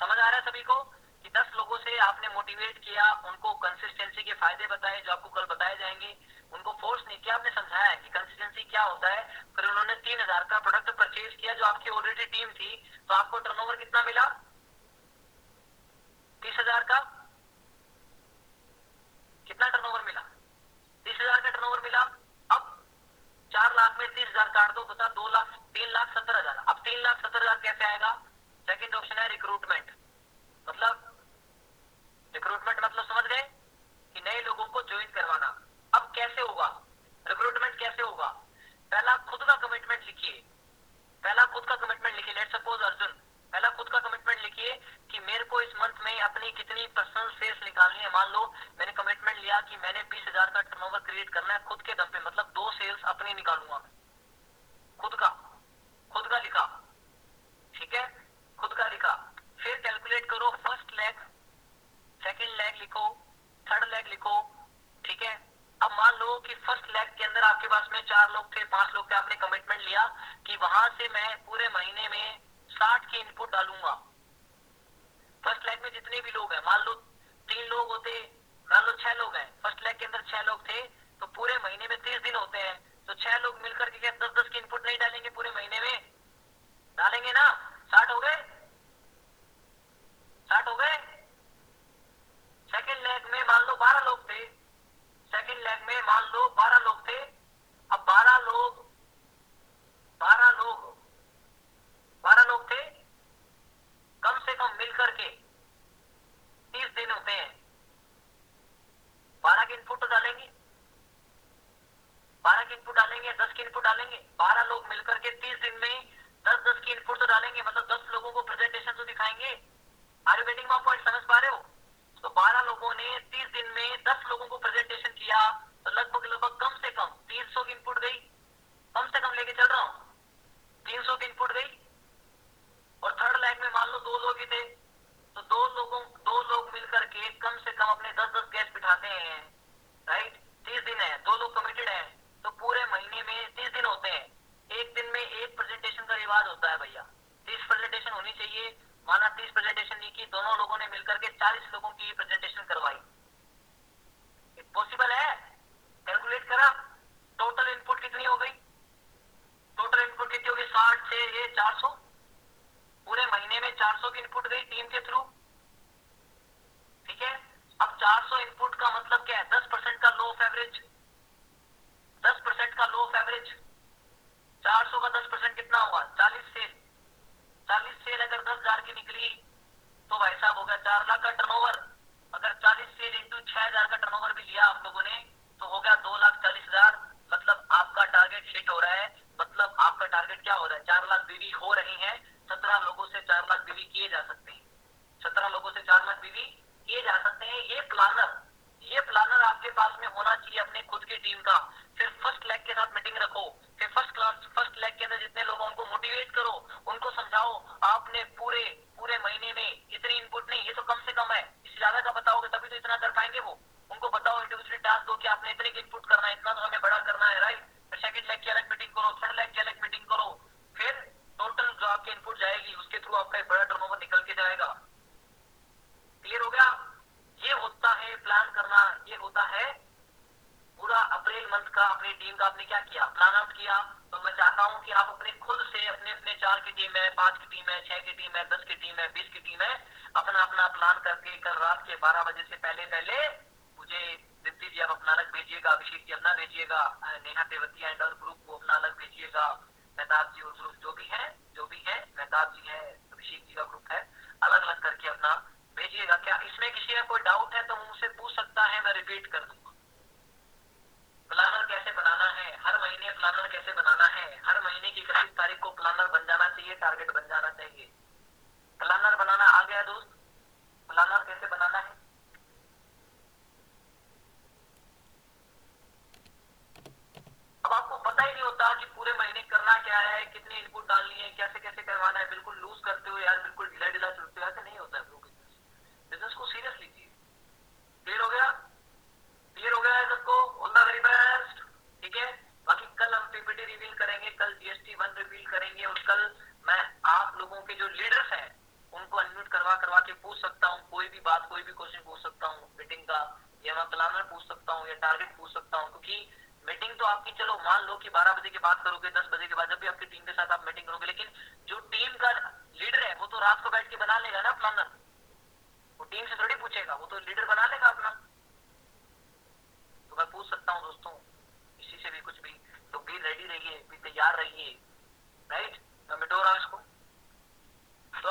समझ आ रहा है सभी को कि दस लोगों से आपने मोटिवेट किया, उनको कंसिस्टेंसी के फायदे बताए जो आपको कल बताए जाएंगे. उनको फोर्स नहीं किया, आपने समझाया कि कंसिस्टेंसी क्या होता है. फिर उन्होंने तीन हजार का प्रोडक्ट परचेज किया जो आपकी ऑलरेडी टीम थी, तो आपको टर्नओवर कितना मिला? तीस हजार का कितना टर्नओवर मिला? तीस हजार का टर्नओवर मिला. अब चार लाख में तीस हजार काट दो, बता दो लाख, तीन लाख सत्तर हजार. अब तीन लाख सत्तर हजार कैसे आएगा? सेकंड ऑप्शन है रिक्रूटमेंट, मतलब रिक्रूटमेंट मतलब समझ गए कि नए लोगों को ज्वाइन करवाना. अब कैसे होगा रिक्रूटमेंट, कैसे होगा? पहला खुद का कमिटमेंट लिखिए, पहला खुद का कमिटमेंट लिखिए. लेट सपोज अर्जुन, पहला खुद का कमिटमेंट लिखिए कि मेरे को इस मंथ में अपनी कितनी पर्सनल सेल्स निकालनी है. मान लो मैंने कमिटमेंट लिया कि मैंने बीस हजार का टर्नओवर क्रिएट करना है खुद के दम पे, मतलब दो सेल्स अपनी निकालूंगा मैं, खुद का, खुद का लिखा, ठीक है, खुद का लिखा. फिर कैलकुलेट करो, फर्स्ट लैग, सेकेंड लैग लिखो, थर्ड लैग लिखो, ठीक है. अब मान लो कि फर्स्ट लैग के अंदर आपके पास में चार लोग थे, पांच लोग थे, आपने कमिटमेंट लिया कि वहां से मैं पूरे महीने में साठ की इनपुट डालूंगा. फर्स्ट लैग में जितने भी लोग हैं, मान लो तीन लोग होते, मान लो छह लोग हैं, फर्स्ट लैग के अंदर छह लोग थे, तो पूरे महीने में तीस दिन होते हैं, तो छह लोग मिलकर के दस दस की इनपुट नहीं डालेंगे पूरे महीने में, डालेंगे ना. साठ हो गए, साठ हो गए. सेकंड लैग में मान लो बारह लोग थे, सेकंड लैग में मान लो बारह लोग थे. अब बारह लोग बारह लोग बारह लोग थे, कम से कम मिलकर के तीस दिन होते हैं, बारह की इनपुट डालेंगे, बारह की इनपुट डालेंगे, दस की इनपुट डालेंगे. बारह लोग मिलकर के तीस दिन में दस दस की इनपुट तो डालेंगे, मतलब दस लोगों को प्रेजेंटेशन तो दिखाएंगे, are you getting my point, समझ पा रहे हो? तो बारह लोगों ने तीस दिन में दस लोगों को प्रेजेंटेशन किया, तो लगभग लगभग कम से कम तीन सौ की इनपुट गई, कम से कम लेके चल रहा हूँ तीन सौ की इनपुट गई। और थर्ड लैब में मान लो दो लोग ही थे, तो दो लोगों दो लोग मिलकर के कम से कम अपने दस दस गेस्ट बिठाते हैं, राइट? तीस दिन है, दो लोग कमिटेड है, तो पूरे महीने में तीस दिन होते हैं। एक दिन में एक प्रेजेंटेशन का रिवाज होता है भैया, तीस प्रेजेंटेशन होनी चाहिए। माना तीस प्रेजेंटेशन नहीं की, दोनों लोगों ने मिलकर के चालीस लोगों की प्रेजेंटेशन करवाई। पॉसिबल है? कैलकुलेट करा, टोटल इनपुट कितनी हो गई? टोटल इनपुट कितनी हो गई? साठ से ये चार सौ, पूरे महीने में चार सौ की इनपुट गई टीम के थ्रू, ठीक है? अब चार सौ इनपुट का मतलब क्या है? दस परसेंट का लो ऑफ एवरेज, दस परसेंट का लो ऑफ एवरेज। चार सौ का दस परसेंट कितना हुआ? चालीस से चालीस सेल अगर दस हजार की निकली तो भाई साहब होगा चार लाख का टर्नओवर। अगर चालीस सेल इंटू छह हजार का टर्नओवर भी लिया आप लोगों ने तो हो गया दो लाख चालीस हजार। मतलब आपका टारगेट हिट हो रहा है। मतलब आपका टारगेट क्या हो रहा है? चार लाख बीवी हो रही है। सत्रह लोगों से चार लाख बीवी किए जा सकते हैं, सत्रह लोगों से चार लाख बीवी किए जा सकते हैं। ये प्लानर ये प्लानर आपके पास में होना चाहिए अपने खुद की टीम का। फिर फर्स्ट लैग के साथ मीटिंग रखो, फिर फर्स्ट क्लास फर्स्ट लैग के अंदर जितने लोग उनको मोटिवेट करो, उनको समझाओ आपने पूरे पूरे महीने में इतनी इनपुट नहीं, ये तो कम से कम है, इससे ज्यादा का बताओगे तभी तो इतना कर पाएंगे वो। उनको बताओ, इंडिविजुअल टास्क दो कि आपने इतने की इनपुट करना है, इतना तो हमें बड़ा करना है, राइट? फिर सेकंड लैग की अलग मीटिंग करो, थर्ड लैग की अलग मीटिंग करो, फिर टोटल जो आपकी इनपुट जाएगी उसके थ्रू आपका एक बड़ा टर्नओवर निकल के जाएगा। क्लियर हो गया? ये होता है प्लान करना, ये होता है पूरा अप्रैल मंथ का अपनी टीम का आपने क्या किया, प्लान आउट किया। तो मैं चाहता हूं कि आप अपने खुद से अपने अपने चार की टीम है, पांच की टीम है, छह की टीम है, दस की टीम है, बीस की टीम है, अपना अपना प्लान करके कल रात के बारह बजे से पहले पहले मुझे दीप्ति जी आप अपना अलग भेजिएगा, अभिषेक जी अपना भेजिएगा, नेहा तेवतिया एंड और ग्रुप को अपना अलग भेजिएगा, मेहताब जी और ग्रुप जो भी है जो भी है मेहताब जी है, अभिषेक जी का ग्रुप है, अलग अलग करके अपना भेजिएगा। क्या इसमें किसी का कोई डाउट है तो मुझसे पूछ सकता है, मैं रिपीट कर दूंगा। प्लानर कैसे बनाना है, हर महीने प्लानर कैसे बनाना है, हर महीने की इकतीस तारीख को प्लानर बन जाना चाहिए, टारगेट बन जाना चाहिए। प्लानर बनाना आ गया दोस्त? प्लानर कैसे बनाना है? अब आपको पता ही नहीं होता कि पूरे महीने करना क्या है, कितनी इनपुट डालनी है, कैसे कैसे करवाना है। बिल्कुल लूज करते हो यार, बिल्कुल ढीला ढीला चलते हो, ऐसे नहीं होता है। बिजनेस को सीरियस लीजिए। क्लियर हो गया? क्लियर हो गया है सबको? All the very best. ठीक है, बाकी कल हम पीपीटी रिवील करेंगे, कल जीएसटी वन रिवील करेंगे, और कल मैं आप लोगों के जो लीडर्स हैं उनको अनम्यूट करवा करवा के पूछ सकता हूँ कोई भी बात, कोई भी क्वेश्चन पूछ सकता हूँ मीटिंग का, या मैं प्लानर पूछ सकता हूँ, या टारगेट पूछ सकता हूँ। क्योंकि मीटिंग तो आपकी चलो मान लो कि बारह बजे के बाद करोगे, दस बजे के बाद, जब भी आपकी टीम के साथ आप मीटिंग करोगे, लेकिन जो टीम का लीडर है वो तो रात को बैठ के बना लेगा ना प्लानर, वो टीम से थोड़ी पूछेगा, वो तो लीडर बना लेगा अपना। तो मैं पूछ सकता हूँ दोस्तों